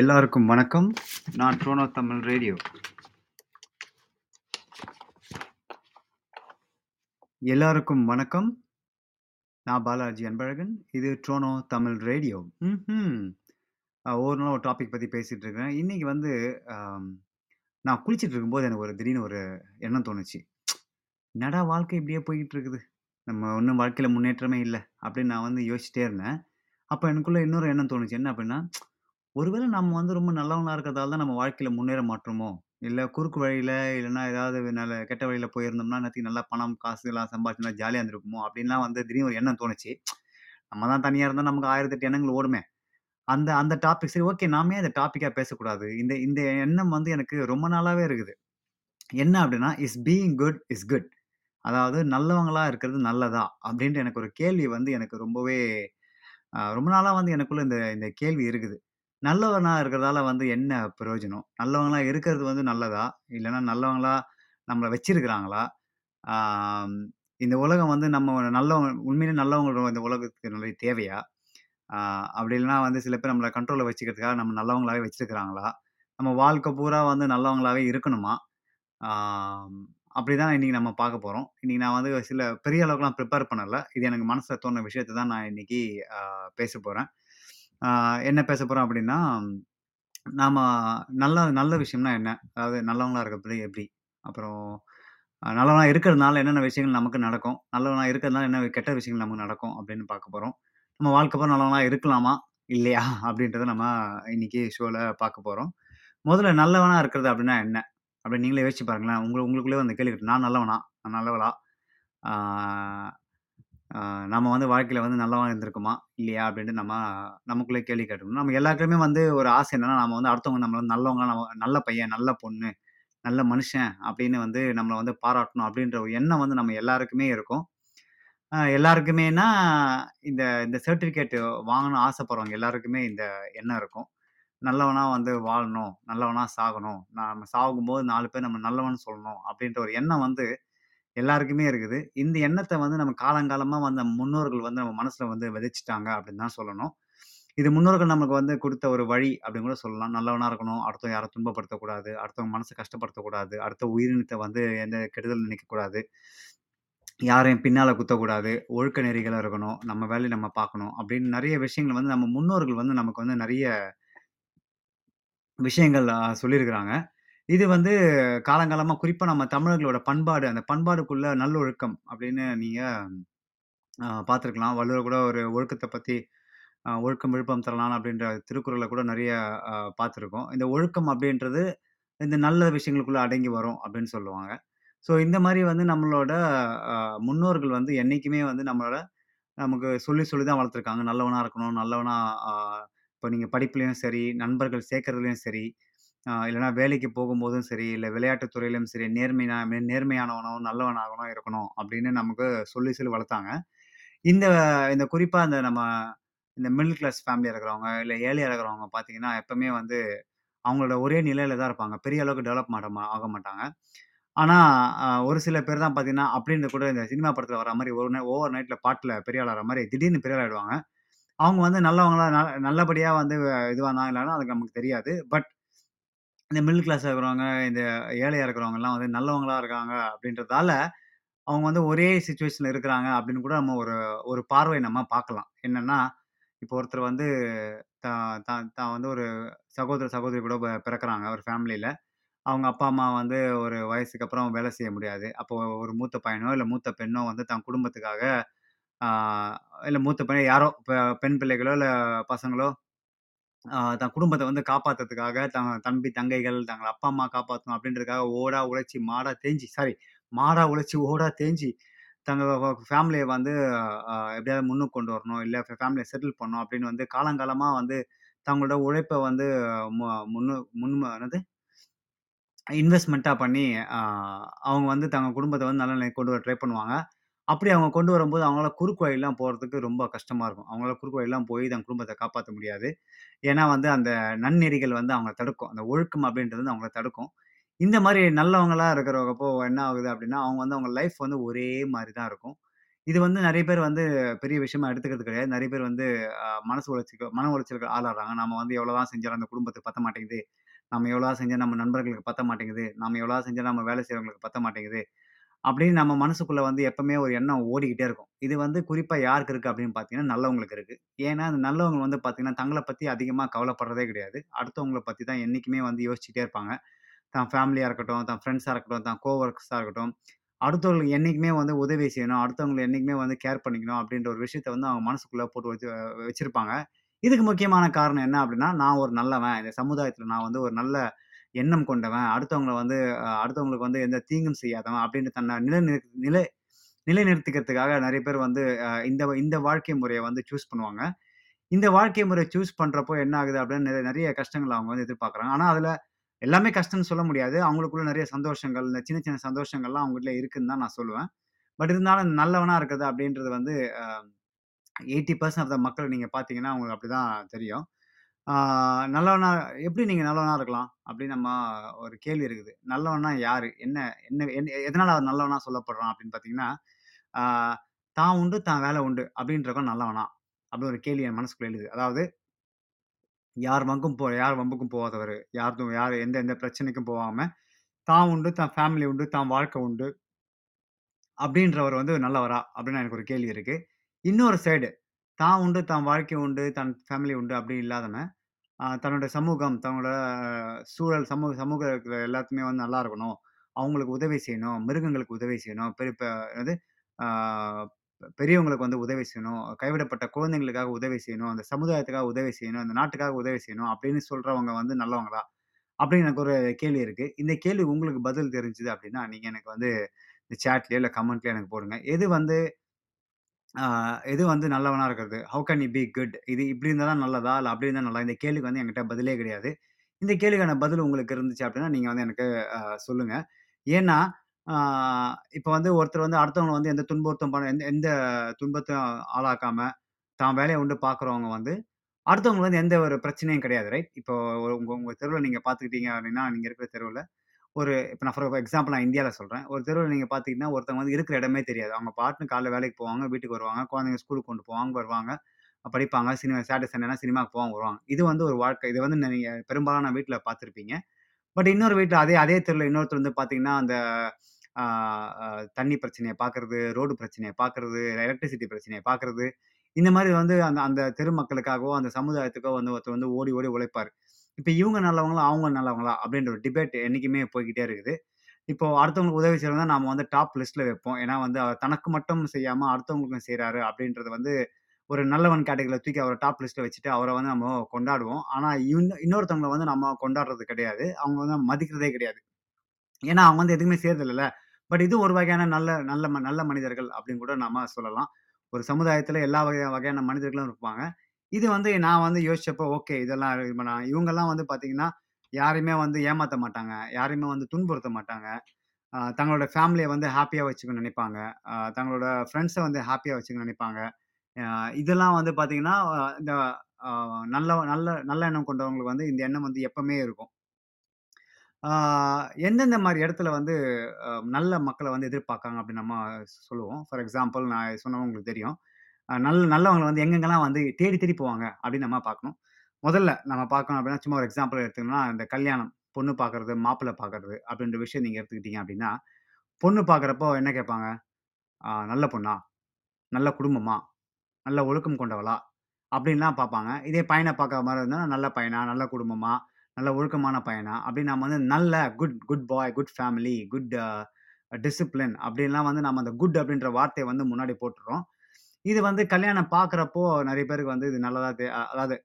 எல்லாருக்கும் வணக்கம். நான் ட்ரோனோ தமிழ் ரேடியோ. எல்லாருக்கும் வணக்கம், நான் பாலாஜி அன்பழகன். இது ட்ரோனோ தமிழ் ரேடியோ. ஒரு நாள் ஒரு டாபிக் பற்றி பேசிகிட்டு இருக்கிறேன். இன்றைக்கி வந்து நான் குளிச்சுட்டு இருக்கும்போது எனக்கு ஒரு திடீர்னு ஒரு எண்ணம் தோணுச்சு, என்னடா வாழ்க்கை இப்படியே போய்கிட்டு இருக்குது, நம்ம ஒன்றும் வாழ்க்கையில் முன்னேற்றமே இல்லை அப்படின்னு நான் வந்து யோசிச்சிட்டே இருந்தேன். அப்போ எனக்குள்ளே இன்னொரு எண்ணம் தோணுச்சு, என்ன அப்படின்னா, ஒருவேளை நம்ம வந்து ரொம்ப நல்லவங்களாக இருக்கிறதால தான் நம்ம வாழ்க்கையில் முன்னேற மாட்டோமோ, இல்லை குறுக்கு வழியில் இல்லைன்னா ஏதாவது நல்ல கெட்ட வழியில் போயிருந்தோம்னா இன்னத்துக்கு நல்லா பணம் காசு எல்லாம் சம்பாதிச்சுனா ஜாலியாக இருந்திருக்குமோ அப்படின்லாம் வந்து திடீர்னு ஒரு எண்ணம் தோணுச்சு. நம்ம தான் தனியாக இருந்தால் நமக்கு 1008 எண்ணங்கள் ஓடுமே. அந்த அந்த டாபிக் சரி, ஓகே, நாமே அந்த டாப்பிக்காக பேசக்கூடாது. இந்த இந்த எண்ணம் வந்து எனக்கு ரொம்ப நாளாகவே இருக்குது. என்ன அப்படின்னா, is being good is good, அதாவது நல்லவங்களாக இருக்கிறது நல்லதா அப்படின்ட்டு எனக்கு ஒரு கேள்வி வந்து எனக்கு ரொம்பவே ரொம்ப நாளாக வந்து எனக்குள்ளே இந்த இந்த கேள்வி இருக்குது. நல்லவனாக இருக்கிறதால வந்து என்ன பிரயோஜனம்? நல்லவங்களா இருக்கிறது வந்து நல்லதா, இல்லைன்னா நல்லவங்களா நம்மளை வச்சிருக்கிறாங்களா? ஆம், இந்த உலகம் வந்து நம்ம நல்லவங்க உண்மையிலே நல்லவங்களோட இந்த உலகத்துக்கு நிறைய தேவையா? அப்படி இல்லைன்னா வந்து சில பேர் நம்மளை கண்ட்ரோலில் வச்சுக்கிறதுக்காக நம்ம நல்லவங்களாவே வச்சிருக்கிறாங்களா? நம்ம வாழ்க்கை பூரா வந்து நல்லவங்களாவே இருக்கணுமா? அப்படி தான் இன்றைக்கி நம்ம பார்க்க போகிறோம். இன்றைக்கி நான் வந்து சில பெரிய அளவுக்குலாம் ப்ரிப்பேர் பண்ணலை, இது எனக்கு மனசில் தோணுன விஷயத்தை தான் நான் இன்றைக்கி பேச போகிறேன். என்ன பேச போகிறோம் அப்படின்னா, நாம் நல்ல விஷயம்னா என்ன, அதாவது நல்லவங்களாக இருக்கிறது எப்படி, அப்புறம் நல்லவனாக இருக்கிறதுனால என்னென்ன விஷயங்கள் நமக்கு நடக்கும், நல்லவனாக இருக்கிறதுனால என்ன கெட்ட விஷயங்கள் நமக்கு நடக்கும் அப்படின்னு பார்க்க போகிறோம். நம்ம வாழ்க்கை பூரா நல்லவனாக இருக்கலாமா இல்லையா அப்படின்றத நம்ம இன்றைக்கி ஷோவில் பார்க்க போகிறோம். முதல்ல நல்லவனாக இருக்கிறது அப்படின்னா என்ன அப்படின்னு நீங்களே யோசிச்சு பாருங்களேன். உங்களுக்குள்ளே வந்து கேள்வி, நான் நல்லவனா, நான் நல்லவளா, நம்ம வந்து வாழ்க்கையில் வந்து நல்லவனாக இருந்திருக்குமா இல்லையா அப்படின்ட்டு நமக்குள்ளே கேள்வி கேட்டுக்கணும். நம்ம எல்லாருக்குமே வந்து ஒரு ஆசை என்னன்னா, நம்ம வந்து அடுத்தவங்க நம்மளை வந்து நல்லவங்க, நம்ம நல்ல பையன், நல்ல பொண்ணு, நல்ல மனுஷன் அப்படின்னு வந்து நம்மளை வந்து பாராட்டணும் அப்படின்ற ஒரு எண்ணம் வந்து நம்ம எல்லாருக்குமே இருக்கும். எல்லாருக்குமேனா இந்த இந்த சர்டிஃபிகேட் வாங்கணும் ஆசைப்படுறவங்க எல்லாருக்குமே இந்த எண்ணம் இருக்கும். நல்லவனாக வந்து வாழணும், நல்லவனாக சாகணும், நம்ம சாகும்போது 4 பேர் நம்ம நல்லவன்னு சொல்லணும் அப்படின்ற ஒரு எண்ணம் வந்து எல்லாருக்குமே இருக்குது. இந்த எண்ணத்தை வந்து நம்ம காலங்காலமாக வந்து நம்ம முன்னோர்கள் வந்து நம்ம மனசில் வந்து விதைச்சிட்டாங்க அப்படின்னு தான் சொல்லணும். இது முன்னோர்கள் நமக்கு வந்து கொடுத்த ஒரு வழி அப்படின்னு கூட சொல்லலாம். நல்லவனாக இருக்கணும், அடுத்தவங்க யாரும் துன்பப்படுத்தக்கூடாது, அடுத்தவங்க மனசை கஷ்டப்படுத்தக்கூடாது, அடுத்த உயிரினத்தை வந்து எந்த கெடுதல் நினைக்கக்கூடாது, யாரையும் பின்னால் குத்தக்கூடாது, ஒழுக்க நெறிகளாக இருக்கணும், நம்ம வேலையை நம்ம பார்க்கணும் அப்படின்னு நிறைய விஷயங்கள் வந்து நம்ம முன்னோர்கள் வந்து நமக்கு வந்து நிறைய விஷயங்கள் சொல்லியிருக்கிறாங்க. இது வந்து காலங்காலமாக குறிப்பாக நம்ம தமிழர்களோட பண்பாடு, அந்த பண்பாடுக்குள்ள நல்லொழுக்கம் அப்படின்னு நீங்கள் பார்த்துருக்கலாம். வள்ளுவர் கூட ஒரு ஒழுக்கத்தை பற்றி, ஒழுக்கம் விழுப்பம் தரலான் அப்படின்ற திருக்குறளை கூட நிறைய பார்த்துருக்கோம். இந்த ஒழுக்கம் அப்படின்றது இந்த நல்ல விஷயங்களுக்குள்ளே அடங்கி வரும் அப்படின்னு சொல்லுவாங்க. ஸோ இந்த மாதிரி வந்து நம்மளோட முன்னோர்கள் வந்து என்றைக்குமே வந்து நமக்கு சொல்லி தான் வளர்த்துருக்காங்க. நல்லவனாக இருக்கணும், நல்லவனாக இப்போ நீங்கள் படிப்புலையும் சரி, நண்பர்கள் சேர்க்கறதுலையும் சரி, இல்லைனா வேலைக்கு போகும்போதும் சரி, இல்லை விளையாட்டுத் துறையிலும் சரி, நேர்மையானவனும் நல்லவனாகவும் இருக்கணும் அப்படின்னு நமக்கு சொல்லி வளர்த்தாங்க. இந்த இந்த குறிப்பாக அந்த நம்ம இந்த மிடில் கிளாஸ் ஃபேமிலியாக இருக்கிறவங்க, இல்லை ஏழையாக இருக்கிறவங்க பார்த்தீங்கன்னா எப்பவுமே வந்து அவங்களோட ஒரே நிலையில தான் இருப்பாங்க, பெரிய அளவுக்கு டெவலப் ஆக மாட்டாங்க. ஆனால் ஒரு சில பேர் தான் பார்த்தீங்கன்னா அப்படின்னு கூட இந்த சினிமா படத்தில் வர மாதிரி ஓவர் நைட்டில் பாட்டில் பெரிய ஆளாகிற மாதிரி திடீர்னு பெரிய ஆளாகிடுவாங்க. அவங்க வந்து நல்லவங்களா நல்லபடியாக வந்து இதுவானா இல்லைன்னா அதுக்கு நமக்கு தெரியாது. பட் இந்த மிடில் கிளாஸாக இருக்கிறவங்க, இந்த ஏழையாக இருக்கிறவங்கலாம் வந்து நல்லவங்களாக இருக்காங்க அப்படின்றதால அவங்க வந்து ஒரே சுச்சுவேஷனில் இருக்கிறாங்க அப்படின்னு கூட நம்ம ஒரு பார்வை நம்ம பார்க்கலாம். என்னென்னா, இப்போ ஒருத்தர் வந்து தான் வந்து ஒரு சகோதரி கூட பிறக்கிறாங்க. ஒரு ஃபேமிலியில் அவங்க அப்பா அம்மா வந்து ஒரு வயசுக்கு அப்புறம் வேலை செய்ய முடியாது. அப்போ ஒரு மூத்த பையனோ இல்லை மூத்த பெண்ணோ வந்து தன் குடும்பத்துக்காக, இல்லை மூத்த பையன் யாரோ பெண் பிள்ளைகளோ இல்லை பசங்களோ தன் குடும்பத்தை வந்து காப்பாற்றுறதுக்காக தம்பி தங்கைகள் தங்களை அப்பா அம்மா காப்பாற்றணும் அப்படின்றதுக்காக மாடா உழைச்சி ஓடா தேஞ்சி தங்கள் ஃபேமிலியை வந்து எப்படியாவது முன்னுக்கு கொண்டு வரணும், இல்லை ஃபேமிலியை செட்டில் பண்ணணும் அப்படின்னு வந்து காலங்காலமாக வந்து தங்களோட உழைப்பை வந்து முன்னது இன்வெஸ்ட்மெண்ட்டாக பண்ணி அவங்க வந்து தங்கள் குடும்பத்தை வந்து நல்ல நிலைக்கு கொண்டு வர ட்ரை பண்ணுவாங்க. அப்படி அவங்க கொண்டு வரும்போது அவங்களால குறுக்கு வழியெல்லாம் போகிறதுக்கு ரொம்ப கஷ்டமாக இருக்கும். அவங்களால குறுக்கு வழியெல்லாம் போய் தன் குடும்பத்தை காப்பாற்ற முடியாது. ஏன்னா வந்து அந்த நன்னெறிகள் வந்து அவங்கள தடுக்கும், அந்த ஒழுக்கம் அப்படின்றது வந்து அவங்கள தடுக்கும். இந்த மாதிரி நல்லவங்களாக இருக்கிறவங்கப்போ என்ன ஆகுது அப்படின்னா, அவங்க வந்து அவங்க லைஃப் வந்து ஒரே மாதிரி தான் இருக்கும். இது நிறைய பேர் பெரிய விஷயமா எடுத்துக்கிறது கிடையாது. நிறைய பேர் மன உளைச்சலுக்கு ஆளாடுறாங்க. நம்ம எவ்வளோதான் செஞ்சாலும் அந்த குடும்பத்துக்கு பத்த மாட்டேங்குது, நம்ம எவ்வளோதான் செஞ்சால் நம்ம நண்பர்களுக்கு பத்த மாட்டேங்குது, நம்ம எவ்வளோதான் செஞ்சால் நம்ம வேலை செய்யறவங்களுக்கு பத்த மாட்டேங்குது அப்படின்னு நம்ம மனசுக்குள்ள எப்பவுமே ஒரு எண்ணம் ஓடிக்கிட்டே இருக்கும். இது குறிப்பா யாருக்கு இருக்கு அப்படின்னு பாத்தீங்கன்னா நல்லவங்களுக்கு இருக்கு. ஏன்னா அந்த நல்லவங்க பாத்தீங்கன்னா தங்களை பத்தி அதிகமா கவலைப்படுறதே கிடையாது. அடுத்தவங்களை பத்தி தான் என்னைக்குமே யோசிச்சுட்டே இருப்பாங்க. தான் ஃபேமிலியா இருக்கட்டும், தான் ஃப்ரெண்ட்ஸா இருக்கட்டும், தான் கோவர்க்ஸா இருக்கட்டும், அடுத்தவங்களுக்கு என்னைக்குமே உதவி செய்யணும், அடுத்தவங்களுக்கு என்னைக்குமே கேர் பண்ணிக்கணும் அப்படின்ற ஒரு விஷயத்த அவங்க மனசுக்குள்ள போட்டு வச்சிருப்பாங்க. இதுக்கு முக்கியமான காரணம் என்ன அப்படின்னா, நான் ஒரு நல்லவன், இந்த சமுதாயத்துல நான் ஒரு நல்ல எண்ணம் கொண்டவன், அடுத்தவங்களை அடுத்தவங்களுக்கு எந்த தீங்கும் செய்யாதவன் அப்படின்னு தன்னை நிலைநிறுத்திக்கிறதுக்காக நிறைய பேர் இந்த இந்த வாழ்க்கை முறையை சூஸ் பண்ணுவாங்க. இந்த வாழ்க்கை முறையை சூஸ் பண்றப்போ என்ன ஆகுது அப்படின்னு நிறைய கஷ்டங்கள் அவங்க எதிர்பார்க்குறாங்க. ஆனால் அதுல எல்லாமே கஷ்டம்னு சொல்ல முடியாது. அவங்களுக்குள்ள நிறைய சந்தோஷங்கள், இந்த சின்ன சின்ன சந்தோஷங்கள்லாம் அவங்ககிட்ட இருக்குன்னு தான் நான் சொல்லுவேன். பட் இருந்தாலும் நல்லவனா இருக்கிறது அப்படின்றது 80% ஆஃப் த மக்கள் நீங்க பாத்தீங்கன்னா அவங்களுக்கு அப்படிதான் தெரியும். நல்லவனா எப்படி நீங்க நல்லவனா இருக்கலாம் அப்படின்னு நம்ம ஒரு கேள்வி இருக்குது. நல்லவனா யாரு, என்ன என்ன என்ன- எதனால அவர் நல்லவனா சொல்லப்படுறான் அப்படின்னு பாத்தீங்கன்னா, ஆஹ் தான் உண்டு தான் வேலை உண்டு அப்படின்றவங்க நல்லவனா அப்படி ஒரு கேள்வி என் மனசுக்குள்ள எழுது. அதாவது யார் வம்புக்கும் போகாதவர், யார் எந்த எந்த பிரச்சனைக்கும் போகாம தான் உண்டு தான் ஃபேமிலி உண்டு தான் வாழ்க்கை உண்டு அப்படின்றவர் நல்லவரா அப்படின்னு எனக்கு ஒரு கேள்வி இருக்கு. இன்னொரு சைடு தான் உண்டு தான் வாழ்க்கை உண்டு தன் ஃபேமிலி உண்டு அப்படி இல்லாதவன் தன்னோட சமூகம், தன்னோட சூழல், சமூக இருக்கிற எல்லாத்துமே நல்லா இருக்கணும், அவங்களுக்கு உதவி செய்யணும், மிருகங்களுக்கு உதவி செய்யணும், அதாவது ஆஹ் பெரியவங்களுக்கு உதவி செய்யணும், கைவிடப்பட்ட குழந்தைங்களுக்காக உதவி செய்யணும், அந்த சமுதாயத்துக்காக உதவி செய்யணும், அந்த நாட்டுக்காக உதவி செய்யணும் அப்படின்னு சொல்றவங்க நல்லவங்களா அப்படின்னு எனக்கு ஒரு கேள்வி இருக்கு. இந்த கேள்வி உங்களுக்கு பதில் தெரிஞ்சுது அப்படின்னா நீங்க எனக்கு இந்த சேட்லயோ இல்லை கமெண்ட்லயோ எனக்கு போடுங்க. எது நல்லவனா இருக்கிறது, how can you be good, இது இப்படி இருந்தா தான் நல்லதா இல்லை அப்படி இருந்தா நல்லா, இந்த கேள்விக்கு என்கிட்ட பதிலே கிடையாது. இந்த கேள்விக்கான பதில் உங்களுக்கு இருந்துச்சு அப்படின்னா நீங்க எனக்கு சொல்லுங்க. ஏன்னா இப்போ ஒருத்தர் அடுத்தவங்க எந்த துன்புறுத்தம் பண்ண எந்த துன்பத்தையும் ஆளாக்காம தான் வேலையை பார்க்குறவங்க அடுத்தவங்க எந்த ஒரு பிரச்சனையும் கிடையாது, ரைட்? இப்போ உங்க உங்க தெருவில் நீங்க பார்த்துக்கிட்டீங்க அப்படின்னா, நீங்க இருக்கிற தெருவில் இப்போ நான் ஃபார் எக்ஸாம்பிள் நான் இந்தியாவில் சொல்கிறேன், ஒரு தெருவில் நீங்கள் பார்த்தீங்கன்னா ஒருத்தவங்க இருக்கிற இடமே தெரியாது. அவங்க பாட்டுன்னு காலைல வேலைக்கு போவாங்க, வீட்டுக்கு வருவாங்க, குழந்தைங்க ஸ்கூலுக்கு கொண்டு போவாங்க, வருவாங்க, படிப்பாங்க, சினிமா சாட்டர்டே சண்டேனா சினிமாவுக்கு போவாங்க, வருவாங்க. இது ஒரு வாழ்க்கை. இது நீங்கள் பெரும்பாலான வீட்டில் பார்த்துருப்பீங்க. பட் இன்னொரு வீட்டில் அதே தெருவில் இன்னொருத்தர் பார்த்தீங்கன்னா அந்த தண்ணி பிரச்சனையை பார்க்கறது, ரோடு பிரச்சனையை பார்க்கறது, எலக்ட்ரிசிட்டி பிரச்சனையை பார்க்கறது, இந்த மாதிரி அந்த அந்த தெரு மக்களுக்காகவோ அந்த சமுதாயத்துக்கோ ஒருத்தர் ஓடி ஓடி உழைப்பார். இப்போ இவங்க நல்லவங்களா அவங்க நல்லவங்களா அப்படின்ற ஒரு டிபேட் என்னைக்குமே போய்கிட்டே இருக்குது. இப்போ அடுத்தவங்களுக்கு உதவி செய்யறதா நாம டாப் லிஸ்ட்ல வைப்போம். ஏன்னா அவர் தனக்கு மட்டும் செய்யாம அடுத்தவங்களுக்கும் செய்றாரு அப்படின்றது ஒரு நல்லவன் கேட்டகரியில தூக்கி அவரை டாப் லிஸ்ட்ல வச்சுட்டு அவரை நம்ம கொண்டாடுவோம். ஆனா இன்னொருத்தவங்களை நம்ம கொண்டாடுறது கிடையாது, அவங்க மதிக்கிறதே கிடையாது. ஏன்னா அவங்க எதுவுமே செய்யறதில்ல. பட் இது ஒரு வகையான நல்ல மனிதர்கள் அப்படின்னு கூட நாம சொல்லலாம். ஒரு சமுதாயத்துல எல்லா வகையான மனிதர்களும் இருப்பாங்க. இது நான் யோசிச்சப்போ ஓகே, இதெல்லாம் இது பண்ண இவங்கெல்லாம் பாத்தீங்கன்னா யாரையுமே ஏமாத்த மாட்டாங்க, யாரையுமே துன்புறுத்த மாட்டாங்க, தங்களோட ஃபேமிலியை ஹாப்பியாக வச்சுக்கணும்னு நினைப்பாங்க, தங்களோட ஃப்ரெண்ட்ஸை ஹாப்பியாக வச்சுக்கணும்னு நினைப்பாங்க. இதெல்லாம் பார்த்தீங்கன்னா இந்த நல்ல எண்ணம் கொண்டவங்களுக்கு இந்த எண்ணம் எப்பவுமே இருக்கும். எந்தெந்த மாதிரி இடத்துல நல்ல மக்களை எதிர்பார்க்காங்க அப்படின்னு நம்ம சொல்லுவோம். ஃபார் எக்ஸாம்பிள் நான் சொன்னவங்க உங்களுக்கு தெரியும். நல்லவங்களை எங்கெங்கெல்லாம் தேடி தேடி போவாங்க அப்படின்னு நம்ம பார்க்கணும். முதல்ல நம்ம பார்க்கணும் அப்படின்னா சும்மா ஒரு எக்ஸாம்பிள் எடுத்துக்கணும்னா, இந்த கல்யாணம், பொண்ணு பார்க்கறது, மாப்பிள்ளை பார்க்கறது அப்படின்ற விஷயம் நீங்கள் எடுத்துக்கிட்டீங்க அப்படின்னா, பொண்ணு பார்க்குறப்போ என்ன கேட்பாங்க, நல்ல பொண்ணா, நல்ல குடும்பமா, நல்ல ஒழுக்கம் கொண்டவளா அப்படின்லாம் பார்ப்பாங்க. இதே பையனை பார்க்க மாதிரி இருந்தால் நல்ல பையனா, நல்ல குடும்பமா, நல்ல ஒழுக்கமான பையனா அப்படின்னு நம்ம நல்ல good good boy, good family, good discipline அப்படின்லாம் நம்ம அந்த குட் அப்படின்ற வார்த்தையை முன்னாடி போட்டுறோம். இது கல்யாணம் பார்க்குறப்போ நிறைய பேருக்கு இது நல்லதா அதாவது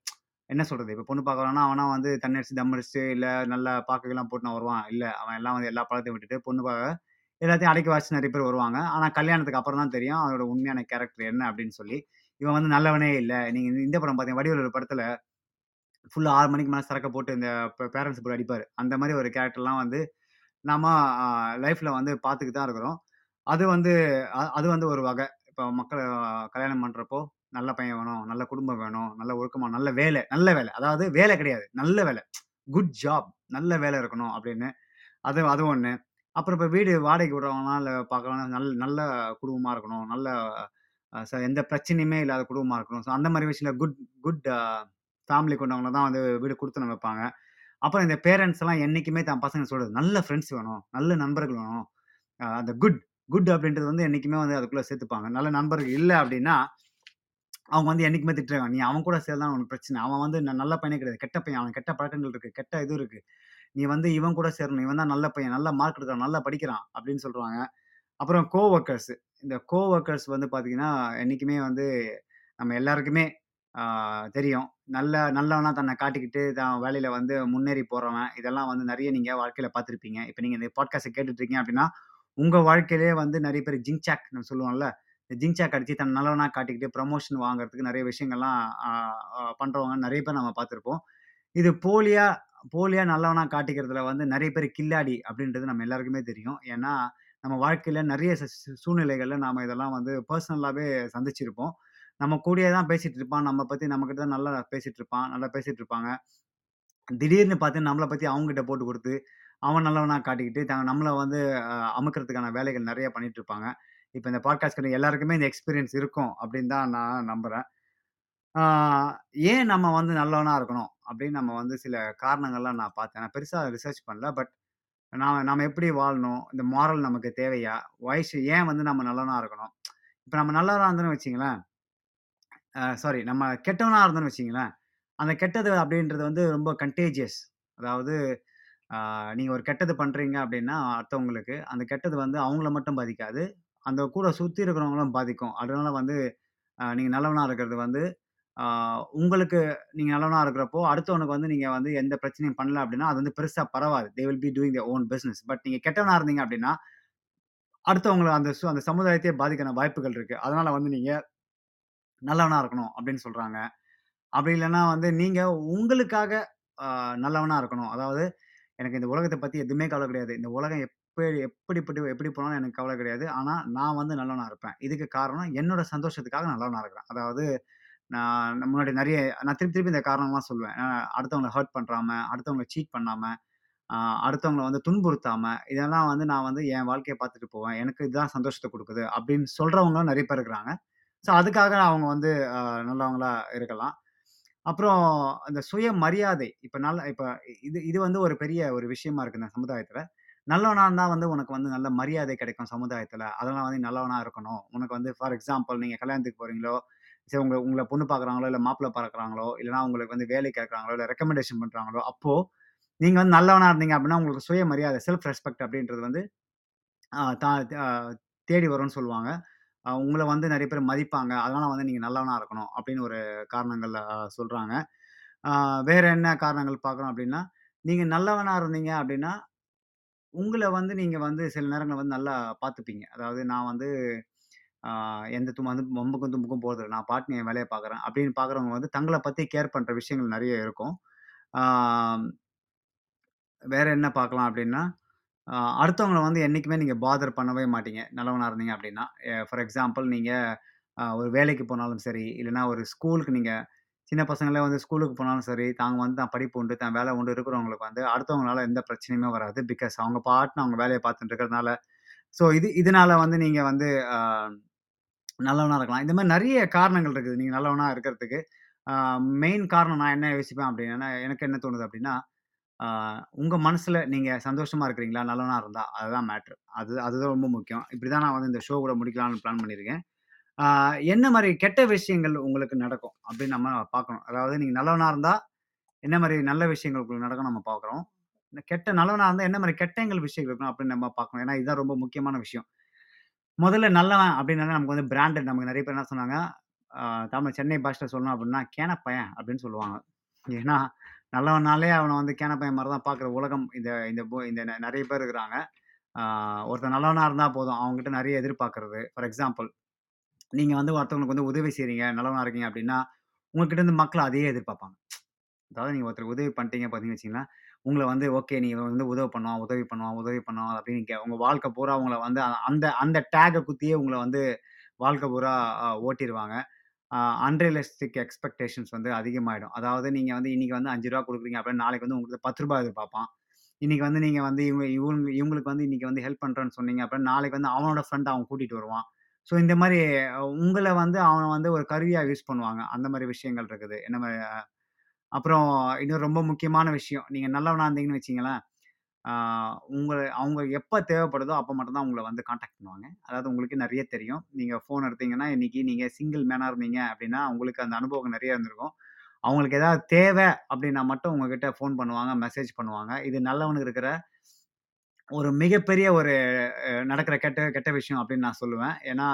என்ன சொல்றது, இப்போ பொண்ணு பார்க்கறான்னா அவனா தண்ணடிச்சு தம் அடிச்சுட்டு இல்லை நல்லா பாக்கெல்லாம் போட்டு நான் வருவான் இல்லை, அவன் எல்லாம் எல்லா பழத்தையும் விட்டுட்டு பொண்ணு பார்க்க எல்லாத்தையும் அடைக்க வச்சு நிறைய பேர் வருவாங்க. ஆனால் கல்யாணத்துக்கு அப்புறம் தான் தெரியும் அவனோட உண்மையான கேரக்டர் என்ன அப்படின்னு சொல்லி. இவன் நல்லவனே இல்லை. நீங்கள் இந்த படம் பார்த்தீங்க, வடிவேலு படத்துல ஃபுல்லாக 6 மணிக்கு மேலே சரக்க போட்டு இந்த பேரண்ட்ஸ் போட்டு அடிப்பார். அந்த மாதிரி ஒரு கேரக்டர்லாம் நம்ம லைஃப்ல பார்த்துக்கிட்டு தான் இருக்கிறோம். அது அது ஒரு வகை. இப்போ மக்கள் கல்யாணம் பண்றப்போ நல்ல பையன் வேணும், நல்ல குடும்பம் வேணும், நல்ல ஒழுக்கமா, நல்ல வேலை, அதாவது வேலை கிடையாது, நல்ல வேலை, குட் ஜாப், நல்ல வேலை இருக்கணும் அப்படின்னு. அது ஒன்று. அப்புறம் இப்போ வீடு வாடகைக்கு விடுறவங்களாம் இல்லை பார்க்கலாம், நல்ல குடும்பமா இருக்கணும், நல்ல எந்த பிரச்சனையுமே இல்லாத குடும்பமாக இருக்கணும். ஸோ அந்த மாதிரி விஷயம் குட் ஃபேமிலி கொண்டவங்கள தான் வந்து வீடு கொடுத்து நம்ம வைப்பாங்க. அப்புறம் இந்த பேரண்ட்ஸ் எல்லாம் என்றைக்குமே தான் பசங்க சொல்கிறது நல்ல ஃப்ரெண்ட்ஸ் வேணும், நல்ல நண்பர்கள் வேணும். அந்த குட் அப்படின்றது வந்து என்றைக்குமே வந்து அதுக்குள்ளே சேர்த்துப்பாங்க. நல்ல நண்பர்கள் இல்லை அப்படின்னா அவங்க வந்து என்றைக்குமே திட்டுறாங்க, நீ அவன் கூட சேர்தான் உனக்கு பிரச்சனை, அவன் வந்து நல்ல பையனே கிடையாது, கெட்ட பையன், அவன் கெட்ட பழக்கங்கள் இருக்குது, கெட்ட இது இருக்குது, நீ வந்து இவன் கூட சேரணும், இவன் தான் நல்ல பையன், நல்ல மார்க் எடுக்கிறான், நல்லா படிக்கிறான் அப்படின்னு சொல்கிறாங்க. அப்புறம் கோவொர்க்கர்ஸ், இந்த கோவொர்க்கர்ஸ் வந்து பார்த்திங்கன்னா என்றைக்குமே வந்து நம்ம எல்லாருக்குமே தெரியும், நல்லவனா தன்னை காட்டிக்கிட்டு தான் வேலையில் வந்து முன்னேறி போகிறவன், இதெல்லாம் வந்து நிறைய நீங்கள் வாழ்க்கையில் பார்த்துருப்பீங்க. இப்போ நீங்கள் இந்த பாட்காஸ்ட்டை கேட்டுட்ருக்கீங்க அப்படின்னா உங்கள் வாழ்க்கையிலே வந்து நிறைய பேர் ஜிங்சாக் நம்ம சொல்லுவோம்ல, இந்த ஜிங்சாக் அடித்து தன் நல்லவனா காட்டிக்கிட்டு ப்ரமோஷன் வாங்குறதுக்கு நிறைய விஷயங்கள்லாம் பண்ணுறவங்க நிறைய பேர் நம்ம பார்த்துருப்போம். இது போலியா நல்லவனா காட்டிக்கிறதுல வந்து நிறைய பேர் கில்லாடி அப்படின்றது நம்ம எல்லாருக்குமே தெரியும். ஏன்னா நம்ம வாழ்க்கையில் நிறைய சூழ்நிலைகளில் நாம் இதெல்லாம் வந்து பர்சனலாகவே சந்திச்சிருப்போம். நம்ம கூடியே தான் பேசிகிட்டு இருப்பான், நம்ம பற்றி நம்மக்கிட்ட தான் நல்லா பேசிகிட்டு இருப்பாங்க. திடீர்னு பார்த்து நம்மளை பற்றி அவங்ககிட்ட போட்டு கொடுத்து அவன் நல்லவனாக காட்டிக்கிட்டு நம்மளை வந்து அமுக்கிறதுக்கான வேலைகள் நிறையா பண்ணிகிட்டு இருப்பாங்க. இப்போ இந்த பாட்காஸ்ட் எல்லாருக்குமே இந்த எக்ஸ்பீரியன்ஸ் இருக்கும் அப்படின்னு தான் நான் நம்புகிறேன். ஏன் நம்ம வந்து நல்லவனாக இருக்கணும் அப்படின்னு நம்ம வந்து சில காரணங்கள்லாம் நான் பார்த்தேன். நான் பெருசாக ரிசர்ச் பண்ணல, பட் நம்ம எப்படி வாழணும், இந்த மாரல் நமக்கு தேவையா, வயசு ஏன் வந்து நம்ம நல்லவனாக இருக்கணும். இப்போ நம்ம நல்லவனாக இருந்தோன்னு வச்சிங்களேன், நம்ம கெட்டவனாக இருந்தோன்னு வச்சிங்களேன், அந்த கெட்டது அப்படின்றது வந்து ரொம்ப கண்டேஜியஸ். அதாவது நீங்கள் ஒரு கெட்டது பண்ணுறீங்க அப்படின்னா அடுத்தவங்களுக்கு அந்த கெட்டது வந்து அவங்கள மட்டும் பாதிக்காது, அந்த கூட சுற்றி இருக்கிறவங்களும் பாதிக்கும். அதனால வந்து நீங்கள் நல்லவனாக இருக்கிறது வந்து உங்களுக்கு, நீங்கள் நல்லவனாக இருக்கிறப்போ அடுத்தவனுக்கு வந்து நீங்கள் வந்து எந்த பிரச்சனையும் பண்ணல அப்படின்னா அது வந்து பெருசாக பரவாது, they will be doing their own business. But நீங்கள் கெட்டவனாக இருந்தீங்க அப்படின்னா அடுத்தவங்களை அந்த சமுதாயத்தையே பாதிக்கிற வாய்ப்புகள் இருக்குது. அதனால் வந்து நீங்கள் நல்லவனாக இருக்கணும் அப்படின்னு சொல்கிறாங்க. அப்படி இல்லைன்னா வந்து நீங்கள் உங்களுக்காக நல்லவனாக இருக்கணும். அதாவது எனக்கு இந்த உலகத்தை பற்றி எதுவுமே கவலை கிடையாது, இந்த உலகம் எப்படி போனாலும் எனக்கு கவலை கிடையாது, ஆனால் நான் வந்து நல்லவனாக இருப்பேன். இதுக்கு காரணம் என்னோட சந்தோஷத்துக்காக நல்லவனாக இருக்கிறேன். அதாவது நான் முன்னாடி நான் திருப்பி இந்த காரணம்லாம் சொல்லுவேன். அடுத்தவங்களை ஹர்ட் பண்ணுறாம, அடுத்தவங்களை சீட் பண்ணாமல், அடுத்தவங்களை வந்து துன்புறுத்தாமல், இதெல்லாம் வந்து நான் வந்து என் வாழ்க்கையை பார்த்துட்டு போவேன், எனக்கு இதுதான் சந்தோஷத்தை கொடுக்குது அப்படின்னு சொல்கிறவங்களும் நிறைய பேர் இருக்கிறாங்க. ஸோ அதுக்காக அவங்க வந்து நல்லவங்களா இருக்கலாம். அப்புறம் இந்த சுய மரியாதை, இப்போ இது வந்து ஒரு பெரிய ஒரு விஷயமா இருக்குது இந்த சமுதாயத்தில். நல்லவனாக இருந்தால் வந்து உனக்கு வந்து நல்ல மரியாதை கிடைக்கும் சமுதாயத்தில், அதெல்லாம் வந்து நல்லவனாக இருக்கணும். உனக்கு வந்து ஃபார் எக்ஸாம்பிள் நீங்கள் கல்யாணத்துக்கு போகிறீங்களோ, சரி உங்களை பொண்ணு பார்க்குறாங்களோ, இல்லை மாப்பிள்ளை பார்க்குறாங்களோ, இல்லைனா உங்களுக்கு வந்து வேலை கேட்குறாங்களோ, இல்லை ரெக்கமெண்டேஷன் பண்ணுறாங்களோ, அப்போது நீங்கள் வந்து நல்லவனாக இருந்தீங்க அப்படின்னா உங்களுக்கு சுய மரியாதை, செல்ஃப் ரெஸ்பெக்ட் அப்படின்றது வந்து தேடி வரும்னு சொல்லுவாங்க. உங்களை வந்து நிறைய பேர் மதிப்பாங்க, அதனால் வந்து நீங்கள் நல்லவனாக இருக்கணும் அப்படின்னு ஒரு காரணங்கள் சொல்கிறாங்க. வேறு என்ன காரணங்கள் பார்க்குறோம் அப்படின்னா, நீங்கள் நல்லவனாக இருந்தீங்க அப்படின்னா உங்களை வந்து நீங்கள் வந்து சில நேரங்களில் வந்து நல்லா பார்த்துப்பீங்க. அதாவது நான் வந்து எந்த வம்புக்கும் தும்புக்கும் போகிறது, நான் பாட்டு என் வேலையை பார்க்குறேன் அப்படின்னு பார்க்குறவங்க வந்து தங்களை பற்றி கேர் பண்ணுற விஷயங்கள் நிறைய இருக்கும். வேறு என்ன பார்க்கலாம் அப்படின்னா, அடுத்தவங்களை வந்து என்றைக்குமே நீங்கள் பாதர் பண்ணவே மாட்டீங்க நல்லவனாக இருந்தீங்க அப்படின்னா. ஃபார் எக்ஸாம்பிள் நீங்கள் ஒரு வேலைக்கு போனாலும் சரி, இல்லைனா ஒரு ஸ்கூலுக்கு, நீங்கள் சின்ன பசங்களே வந்து ஸ்கூலுக்கு போனாலும் சரி, தாங்க வந்து தான் படிப்பு உண்டு, தான் வேலை உண்டு இருக்கிறவங்களுக்கு வந்து அடுத்தவங்களால எந்த பிரச்சனையுமே வராது. பிகாஸ் அவங்க பாட்டுன்னு அவங்க வேலையை பார்த்துட்டு இருக்கிறதுனால. ஸோ இதனால வந்து நீங்கள் வந்து நல்லவனாக இருக்கலாம். இந்த மாதிரி நிறைய காரணங்கள் இருக்குது நீங்கள் நல்லவனாக இருக்கிறதுக்கு. மெயின் காரணம் நான் என்ன யோசிப்பேன் அப்படின்னா, எனக்கு என்ன தோணுது அப்படின்னா, உங்கள் மனசில் நீங்கள் சந்தோஷமாக இருக்கிறீங்களா நல்லவனாக இருந்தால், அதுதான் மேட்ரு. அதுதான் ரொம்ப முக்கியம். இப்படி தான் நான் வந்து இந்த ஷோ கூட முடிக்கலாம்னு பிளான் பண்ணியிருக்கேன். என்ன மாதிரி கெட்ட விஷயங்கள் உங்களுக்கு நடக்கும் அப்படின்னு நம்ம பார்க்கணும். அதாவது நீங்கள் நல்லவனாக இருந்தால் என்ன மாதிரி நல்ல விஷயங்கள் உங்களுக்கு நடக்கும் நம்ம பார்க்குறோம். இந்த நல்லவனாக இருந்தால் என்ன மாதிரி கெட்டங்கள் விஷயங்கள் இருக்கணும் அப்படின்னு நம்ம பார்க்கணும். ஏன்னா இதுதான் ரொம்ப முக்கியமான விஷயம். முதல்ல நல்லவன் அப்படின்னாலே நமக்கு வந்து பிராண்டட். நமக்கு நிறைய பேர் என்ன சொன்னாங்க, தமிழ் சென்னை பாஷையில் சொல்லணும் அப்படின்னா கேனப்பையன் அப்படின்னு சொல்லுவாங்க. ஏன்னா நல்லவனாலே அவனை வந்து கேனப்பையன் மாதிரி தான் பார்க்குற உலகம் இந்த நிறைய பேர் இருக்கிறாங்க. ஒருத்தர் நல்லவனாக இருந்தால் போதும், அவங்ககிட்ட நிறைய எதிர்பார்க்கறது. ஃபார் எக்ஸாம்பிள் நீங்கள் வந்து ஒருத்தவங்களுக்கு வந்து உதவி செய்கிறீங்க, நல்லவனாக இருக்கீங்க அப்படின்னா உங்ககிட்ட இருந்து மக்கள் அதையே எதிர்பார்ப்பாங்க. அதாவது நீங்கள் ஒருத்தருக்கு உதவி பண்ணிட்டீங்க பார்த்தீங்கன்னு வச்சிங்கன்னா உங்களை வந்து ஓகே நீ வந்து உதவி பண்ணுவான் அப்படின்னு நீங்கள் உங்கள் வாழ்க்கை பூரா உங்களை வந்து அந்த டேகை குத்தியே உங்களை வந்து வாழ்க்கை பூரா ஓட்டிடுவாங்க. அன்ரியலிஸ்டிக் எக்ஸ்பெக்டேஷன்ஸ் வந்து அதிகமாகிடும். அதாவது நீங்கள் வந்து இன்றைக்கி வந்து 5 ரூபா கொடுக்குறீங்க அப்படின்னா நாளைக்கு வந்து உங்களுக்கு 10 ரூபா எதிர்பார்ப்பான். இன்றைக்கி வந்து நீங்கள் வந்து இவங்களுக்கு வந்து இன்றைக்கி வந்து ஹெல்ப் பண்ணுறேன்னு சொன்னீங்க அப்படின்னா நாளைக்கு வந்து அவனோட ஃப்ரெண்ட் அவன் கூட்டிகிட்டு வருவான். ஸோ இந்த மாதிரி உங்களை வந்து அவனை வந்து ஒரு கருவியாக யூஸ் பண்ணுவாங்க. அந்த மாதிரி விஷயங்கள் இருக்குது என்ன மாதிரி. அப்புறம் இன்னும் ரொம்ப முக்கியமான விஷயம், நீங்கள் நல்லவனா இருந்தீங்கன்னு வச்சிங்களேன், உங்களை அவங்க எப்போ தேவைப்படுதோ அப்போ மட்டும்தான் உங்களை வந்து காண்டாக்ட் பண்ணுவாங்க. அதாவது உங்களுக்கு நிறைய தெரியும், நீங்கள் ஃபோன் எடுத்தீங்கன்னா இன்னைக்கு நீங்கள் சிங்கிள் மேனாக இருந்தீங்க அப்படின்னா உங்களுக்கு அந்த அனுபவம் நிறைய இருந்திருக்கும். அவங்களுக்கு ஏதாவது தேவை அப்படின்னா மட்டும் உங்ககிட்ட ஃபோன் பண்ணுவாங்க, மெசேஜ் பண்ணுவாங்க. இது நல்லவனுக்கு இருக்கிற ஒரு மிகப்பெரிய ஒரு நடக்கிற கெட்ட கெட்ட விஷயம் அப்படின்னு நான் சொல்லுவேன். ஏன்னா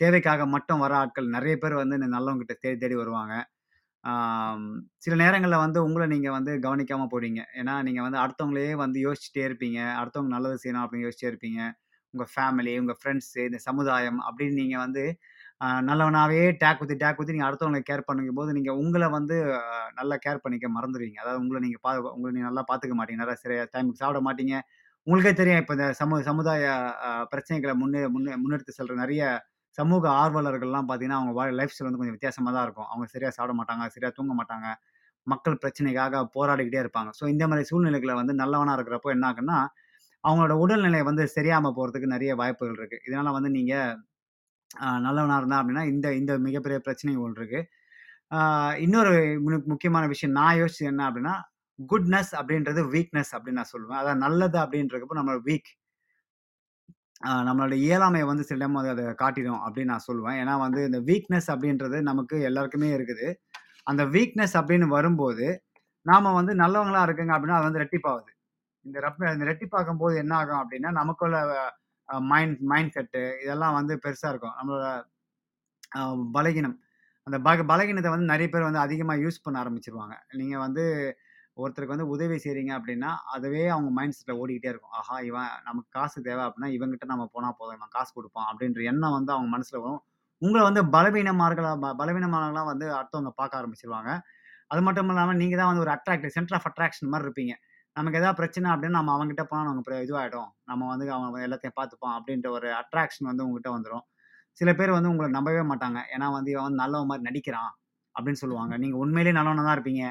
தேவைக்காக மட்டும் வர ஆட்கள் நிறைய பேர் வந்து இந்த நல்லவங்கிட்ட தேடி தேடி வருவாங்க. ஆம், சில நேரங்களில் வந்து உங்களை நீங்கள் வந்து கவனிக்காமல் போயிடுவீங்க. ஏன்னா நீங்கள் வந்து அடுத்தவங்களே வந்து யோசிச்சுட்டே இருப்பீங்க, அடுத்தவங்க நல்லது செய்யணும் அப்படின்னு யோசிச்சிட்டே இருப்பீங்க. உங்கள் ஃபேமிலி, உங்கள் ஃப்ரெண்ட்ஸு, இந்த சமுதாயம் அப்படின்னு நீங்கள் வந்து நல்லவனாவே டேக் குத்தி நீங்கள் அடுத்தவங்களை கேர் பண்ணும் போது நீங்கள் உங்களை வந்து நல்லா கேர் பண்ணிக்க மறந்துடுவீங்க. அதாவது உங்களை நீங்கள் நல்லா பார்த்துக்க மாட்டீங்க, நிறைய சரியா டைமுக்கு சாப்பிட மாட்டீங்க. உங்களுக்கே தெரியும் இப்போ இந்த சமுதாய பிரச்சனைகளை முன்னெடுத்து செல்கிற நிறைய சமூக ஆர்வலர்கள்லாம் பார்த்தீங்கன்னா அவங்க லைஃப் ஸ்டைல் வந்து கொஞ்சம் வித்தியாசமாக தான் இருக்கும். அவங்க சரியாக சாப்பிட மாட்டாங்க, சரியாக தூங்க மாட்டாங்க, மக்கள் பிரச்சனைக்காக போராடிக்கிட்டே இருப்பாங்க. ஸோ இந்த மாதிரி சூழ்நிலைகளை வந்து நல்லவனாக இருக்கிறப்போ என்ன ஆகுன்னா அவங்களோட உடல்நிலை வந்து சரியாமல் போகிறதுக்கு நிறைய வாய்ப்புகள் இருக்குது. இதனால் வந்து நீங்கள் நல்லவனாக இருந்தா அப்படின்னா இந்த இந்த மிகப்பெரிய பிரச்சனை ஒன்று இருக்குது. இன்னொரு முக்கியமான விஷயம் நான் யோசிச்சு என்ன அப்படின்னா, குட்னஸ் அப்படின்றது வீக்னஸ் அப்படின்னு நான் சொல்லுவேன். அதாவது நல்லது அப்படின்றப்போ நம்மளோட வீக், நம்மளோட இயலாமையை வந்து சில டைம் அதை காட்டிடும் அப்படின்னு நான் சொல்லுவேன். ஏன்னா வந்து இந்த வீக்னஸ் அப்படின்றது நமக்கு எல்லாருக்குமே இருக்குது. அந்த வீக்னஸ் அப்படின்னு வரும்போது நாம் வந்து நல்லவங்களா இருக்குங்க அப்படின்னா அது வந்து ரெட்டிப்பாகுது. இந்த ரெட்டிப்பாகும் போது என்ன ஆகும் அப்படின்னா நமக்குள்ள மைண்ட் செட்டு இதெல்லாம் வந்து பெருசாக இருக்கும். நம்மளோட பலகீனம், அந்த பலகீனத்தை வந்து நிறைய பேர் வந்து அதிகமாக யூஸ் பண்ண ஆரம்பிச்சிருவாங்க. நீங்கள் வந்து ஒருத்தருக்கு வந்து உதவி செய்கிறீங்க அப்படின்னா அதுவே அவங்க மைண்ட் செட்டில் ஓடிக்கிட்டே இருக்கும். ஆஹா, இவன் நமக்கு காசு தேவை அப்படின்னா இவங்ககிட்ட நம்ம போனால் போதும், இவன் காசு கொடுப்பான் அப்படின்ற எண்ணம் வந்து அவங்க மனசில் வரும். உங்களை வந்து பலவீனமானவங்களாம் வந்து அடுத்தவங்க பார்க்க ஆரம்பிச்சிருவாங்க. அது மட்டும் இல்லாமல் நீங்கள் தான் வந்து ஒரு சென்டர் ஆஃப் அட்ராக்ஷன் மாதிரி இருப்பீங்க. நமக்கு எதாவது பிரச்சனை அப்படின்னா நம்ம அவங்ககிட்ட போனால் நமக்கு இதுவாகிடும், நம்ம வந்து அவங்க எல்லாத்தையும் பார்த்துப்பான் அப்படின்ற ஒரு அட்ராக்ஷன் வந்து உங்ககிட்ட வந்துடும். சில பேர் வந்து உங்களை நம்பவே மாட்டாங்க. ஏன்னா வந்து இவன் வந்து நல்லவன் மாதிரி நடிக்கிறான் அப்படின்னு சொல்லுவாங்க. நீங்கள் உண்மையிலேயே நல்லவனாக தான் இருப்பீங்க.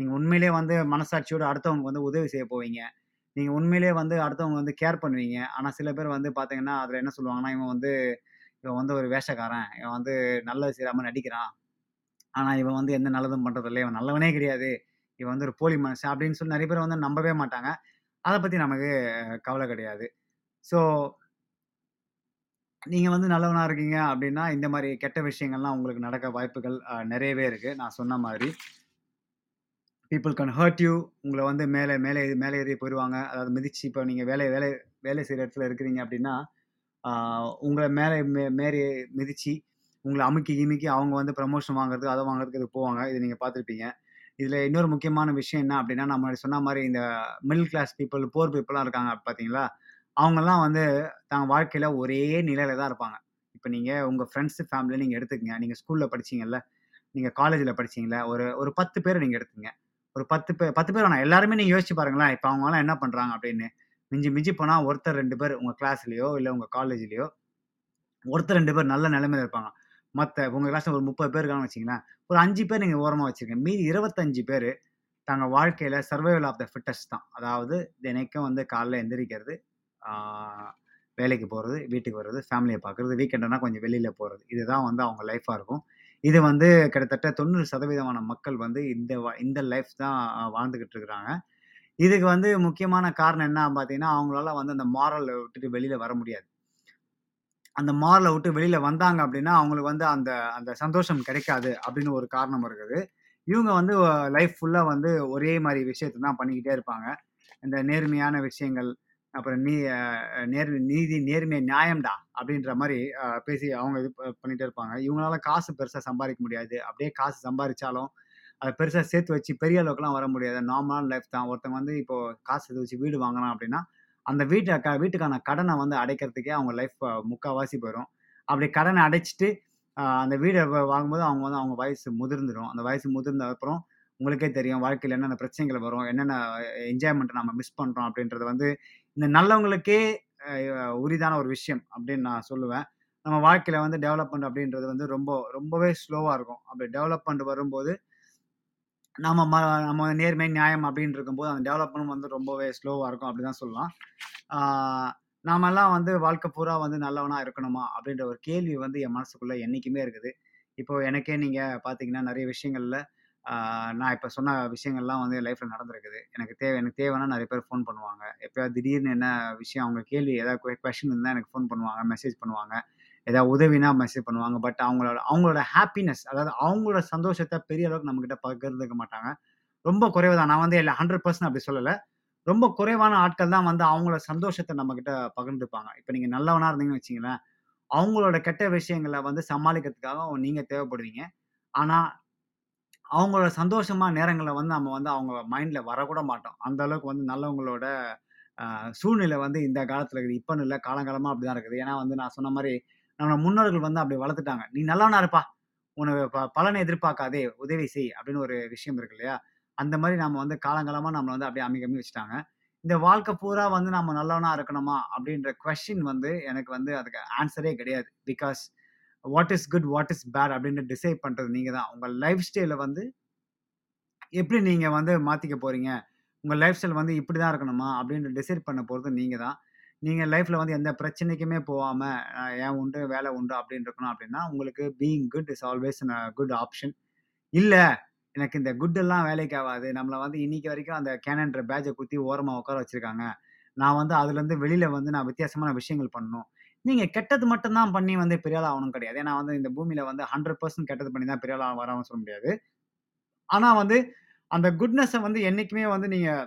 நீங்கள் உண்மையிலே வந்து மனசாட்சியோடு அடுத்தவங்க வந்து உதவி செய்ய போவீங்க. நீங்கள் உண்மையிலே வந்து அடுத்தவங்க வந்து கேர் பண்ணுவீங்க. ஆனால் சில பேர் வந்து பார்த்தீங்கன்னா அதில் என்ன சொல்லுவாங்கன்னா, இவன் வந்து ஒரு வேஷக்காரன், இவன் வந்து நல்லது செய்யாமல் நடிக்கிறான், ஆனால் இவன் வந்து எந்த நல்லதும் பண்ணுறதில்ல, இவன் நல்லவனே கிடையாது, இவன் வந்து ஒரு போலி மனுஷன் அப்படின்னு சொல்லி நிறைய பேர் வந்து நம்பவே மாட்டாங்க. அதை பற்றி நமக்கு கவலை கிடையாது. ஸோ நீங்கள் வந்து நல்லவனாக இருக்கீங்க அப்படின்னா இந்த மாதிரி கெட்ட விஷயங்கள்லாம் உங்களுக்கு நடக்க வாய்ப்புகள் நிறையவே இருக்குது. நான் சொன்ன மாதிரி பீப்புள் கேன் ஹர்ட் யூ, உங்களை வந்து மேலே மேலே மேலே ஏறி போயிடுவாங்க. அதாவது மிதிச்சு, இப்போ நீங்கள் வேலை செய்கிற இடத்துல இருக்கிறீங்க அப்படின்னா உங்களை மேலே மிதித்து உங்களை அமுக்கி அவங்க வந்து ப்ரமோஷன் வாங்குறதுக்கு அதை வாங்குறதுக்கு இது போவாங்க. இது நீங்கள் பார்த்துருப்பீங்க. இதில் இன்னொரு முக்கியமான விஷயம் என்ன அப்படின்னா, நம்ம சொன்ன மாதிரி இந்த மிடில் கிளாஸ் பீப்புள், புவர் பீப்புளாக இருக்காங்க பார்த்தீங்களா, அவங்கெல்லாம் வந்து தாங்க வாழ்க்கையில் ஒரே நிலையில தான் இருப்பாங்க. இப்போ நீங்கள் உங்கள் ஃப்ரெண்ட்ஸு ஃபேமிலியை நீங்கள் எடுத்துக்கங்க. நீங்கள் ஸ்கூலில் படிச்சிங்கல்ல, நீங்கள் காலேஜில் படிச்சிங்கள, ஒரு 10 பேரை நீங்கள் எடுத்துங்க. ஒரு 10 பேர் வேணாம், எல்லாருமே நீங்கள் யோசிச்சு பாருங்களேன் இப்போ அவங்களாம் என்ன பண்ணுறாங்க அப்படின்னு. மிஞ்சி போனால் ஒருத்தர் 2 பேர் உங்கள் கிளாஸ்லையோ இல்லை உங்கள் காலேஜ்லையோ ஒருத்தர் 2 பேர் நல்ல நிலைமையில இருப்பாங்க. மற்ற உங்கள் கிளாஸில் ஒரு 30 பேர் இருக்காங்கன்னு வச்சிங்களேன், ஒரு 5 பேர் நீங்கள் ஓரமாக வச்சுருக்கீங்க. மீதி 25 பேர் தாங்க வாழ்க்கையில் சர்வைவல் ஆஃப் த ஃபிட்டஸ்ட் தான். அதாவது தினைக்கும் வந்து காலைல எந்திரிக்கிறது, வேலைக்கு போகிறது, வீட்டுக்கு வர்றது, ஃபேமிலியை பார்க்குறது, வீக்கெண்டுனா கொஞ்சம் வெளியில் போகிறது, இதுதான் வந்து அவங்க லைஃப்பாக இருக்கும். இது வந்து கிட்டத்தட்ட 90% மக்கள் வந்து இந்த லைஃப் தான் வாழ்ந்துக்கிட்டு இருக்கிறாங்க. இதுக்கு வந்து முக்கியமான காரணம் என்ன பார்த்தீங்கன்னா, அவங்களால வந்து அந்த மாரலை விட்டுட்டு வெளியில் வர முடியாது. அந்த மாரலை விட்டு வெளியில் வந்தாங்க அப்படின்னா அவங்களுக்கு வந்து அந்த அந்த சந்தோஷம் கிடைக்காது அப்படின்னு ஒரு காரணம் இருக்குது. இவங்க வந்து லைஃப் ஃபுல்லாக வந்து ஒரே மாதிரி விஷயத்த தான் பண்ணிக்கிட்டே இருப்பாங்க. இந்த நேர்மையான விஷயங்கள், அப்புறம் நீதி நேர்மையை நியாயம்டா அப்படின்ற மாதிரி பேசி அவங்க இது பண்ணிகிட்டே இருப்பாங்க. இவங்களால காசு பெருசாக சம்பாதிக்க முடியாது. அப்படியே காசு சம்பாதிச்சாலும் அதை பெருசாக சேர்த்து வச்சு பெரிய அளவுக்குலாம் வர முடியாது. நார்மலான லைஃப் தான். ஒருத்தவங்க வந்து இப்போது காசு சேர்த்து வச்சு வீடு வாங்கினா அப்படின்னா அந்த வீட்டுக்கான கடனை வந்து அடைக்கிறதுக்கே அவங்க லைஃப் முக்கால்வாசி போயிடும். அப்படி கடனை அடைச்சிட்டு அந்த வீடை வாங்கும்போது அவங்க வந்து அவங்க வயசு முதிர்ந்துடும். அந்த வயசு முதிர்ந்த அப்புறம் உங்களுக்கே தெரியும் வாழ்க்கையில் என்னென்ன பிரச்சனைகள் வரும், என்னென்ன என்ஜாய்மெண்ட்டை நம்ம மிஸ் பண்ணுறோம் அப்படின்றது வந்து இந்த நல்லவங்களுக்கே உரிதான ஒரு விஷயம் அப்படின்னு நான் சொல்லுவேன். நம்ம வாழ்க்கையில் வந்து டெவலப்மெண்ட் அப்படின்றது வந்து ரொம்பவே ஸ்லோவாக இருக்கும். அப்படி டெவலப்மெண்ட் வரும்போது நம்ம நேர்மை நியாயம் அப்படின்னு இருக்கும்போது அந்த டெவலப்மெண்ட் வந்து ரொம்பவே ஸ்லோவாக இருக்கும் அப்படி தான் சொல்லலாம். நாமெல்லாம் வாழ்க்கை பூரா நல்லவனா இருக்கணுமா அப்படின்ற ஒரு கேள்வி என் மனசுக்குள்ள என்னைக்குமே இருக்குது. இப்போ எனக்கே நீங்க பாத்தீங்கன்னா நிறைய விஷயங்கள்ல நான் இப்ப சொன்ன விஷயங்கள்லாம் லைஃப்ல நடந்திருக்குது. எனக்கு தேவைன்னா நிறைய பேர் ஃபோன் பண்ணுவாங்க. எப்பயாவது திடீர்னு என்ன விஷயம், அவங்க கேள்வி ஏதாவது கொஸ்டின் இருந்தால் எனக்கு ஃபோன் பண்ணுவாங்க, மெசேஜ் பண்ணுவாங்க, ஏதாவது உதவினா மெசேஜ் பண்ணுவாங்க. பட் அவங்களோட ஹாப்பினஸ், அதாவது அவங்களோட சந்தோஷத்தை பெரிய அளவுக்கு நம்மகிட்ட பகிர்ந்துக்க மாட்டாங்க. ரொம்ப குறைவு தான். நான் இல்லை 100% அப்படி சொல்லலை. ரொம்ப குறைவான ஆட்கள் தான் அவங்களோட சந்தோஷத்தை நம்ம கிட்ட பகிர்ந்துப்பாங்க. இப்போ நீங்க நல்லவனா இருந்தீங்கன்னு வச்சுங்களேன், அவங்களோட கெட்ட விஷயங்களை சமாளிக்கிறதுக்காக நீங்க தேவைப்படுவீங்க. ஆனா அவங்களோட சந்தோஷமா நேரங்களை நம்ம அவங்க மைண்ட்ல வரக்கூட மாட்டோம். அந்த அளவுக்கு நல்லவங்களோட சூழ்நிலை இந்த காலத்துல இருக்குது. இப்பன்னு இல்லை, காலங்காலமா அப்படிதான் இருக்குது. ஏன்னா நான் சொன்ன மாதிரி நம்ம முன்னோர்கள் அப்படி வளர்த்துட்டாங்க. நீ நல்லவனா இருப்பா, உனக்கு பலனை எதிர்பார்க்காதே, உதவி செய் அப்படின்னு ஒரு விஷயம் இருக்கு இல்லையா? அந்த மாதிரி நம்ம காலங்காலமாக நம்மளை அப்படியே அமைக்கி வச்சுட்டாங்க. இந்த வாழ்க்கை பூரா நம்ம நல்லவனா இருக்கணுமா அப்படின்ற கொஸ்டின் எனக்கு அதுக்கு ஆன்சரே கிடையாது. Because what is good, what is bad அப்படின்னு டிசைட் பண்ணுறது நீங்கள் தான். உங்கள் லைஃப் ஸ்டைலை எப்படி நீங்கள் மாற்றிக்க போகிறீங்க, உங்கள் லைஃப் ஸ்டைல் இப்படி தான் இருக்கணுமா அப்படின்னு டிசைட் பண்ண போகிறது நீங்கள் தான். நீங்கள் லைஃப்பில் எந்த பிரச்சனைக்குமே போகாமல் ஏன் உண்டு வேலை உண்டு அப்படின்னு இருக்கணும் அப்படின்னா உங்களுக்கு being good is always good option. இல்லை எனக்கு இந்த குட்டெல்லாம் வேலைக்கு ஆகாது, நம்மளை இன்னைக்கு வரைக்கும் அந்த கேனன்ற பேட்சை குத்தி ஓரமாக உட்கார வச்சுருக்காங்க, நான் அதுலேருந்து வெளியில் நான் வித்தியாசமான விஷயங்கள் பண்ணணும். நீங்கள் கெட்டது மட்டும்தான் பண்ணி பெரியால் ஆகணும் கிடையாது. ஏன்னா இந்த பூமியில் 100% கெட்டது பண்ணி தான் பெரியால் வரணும்னு சொல்ல முடியாது. ஆனால் அந்த குட்னஸை என்றைக்குமே நீங்கள்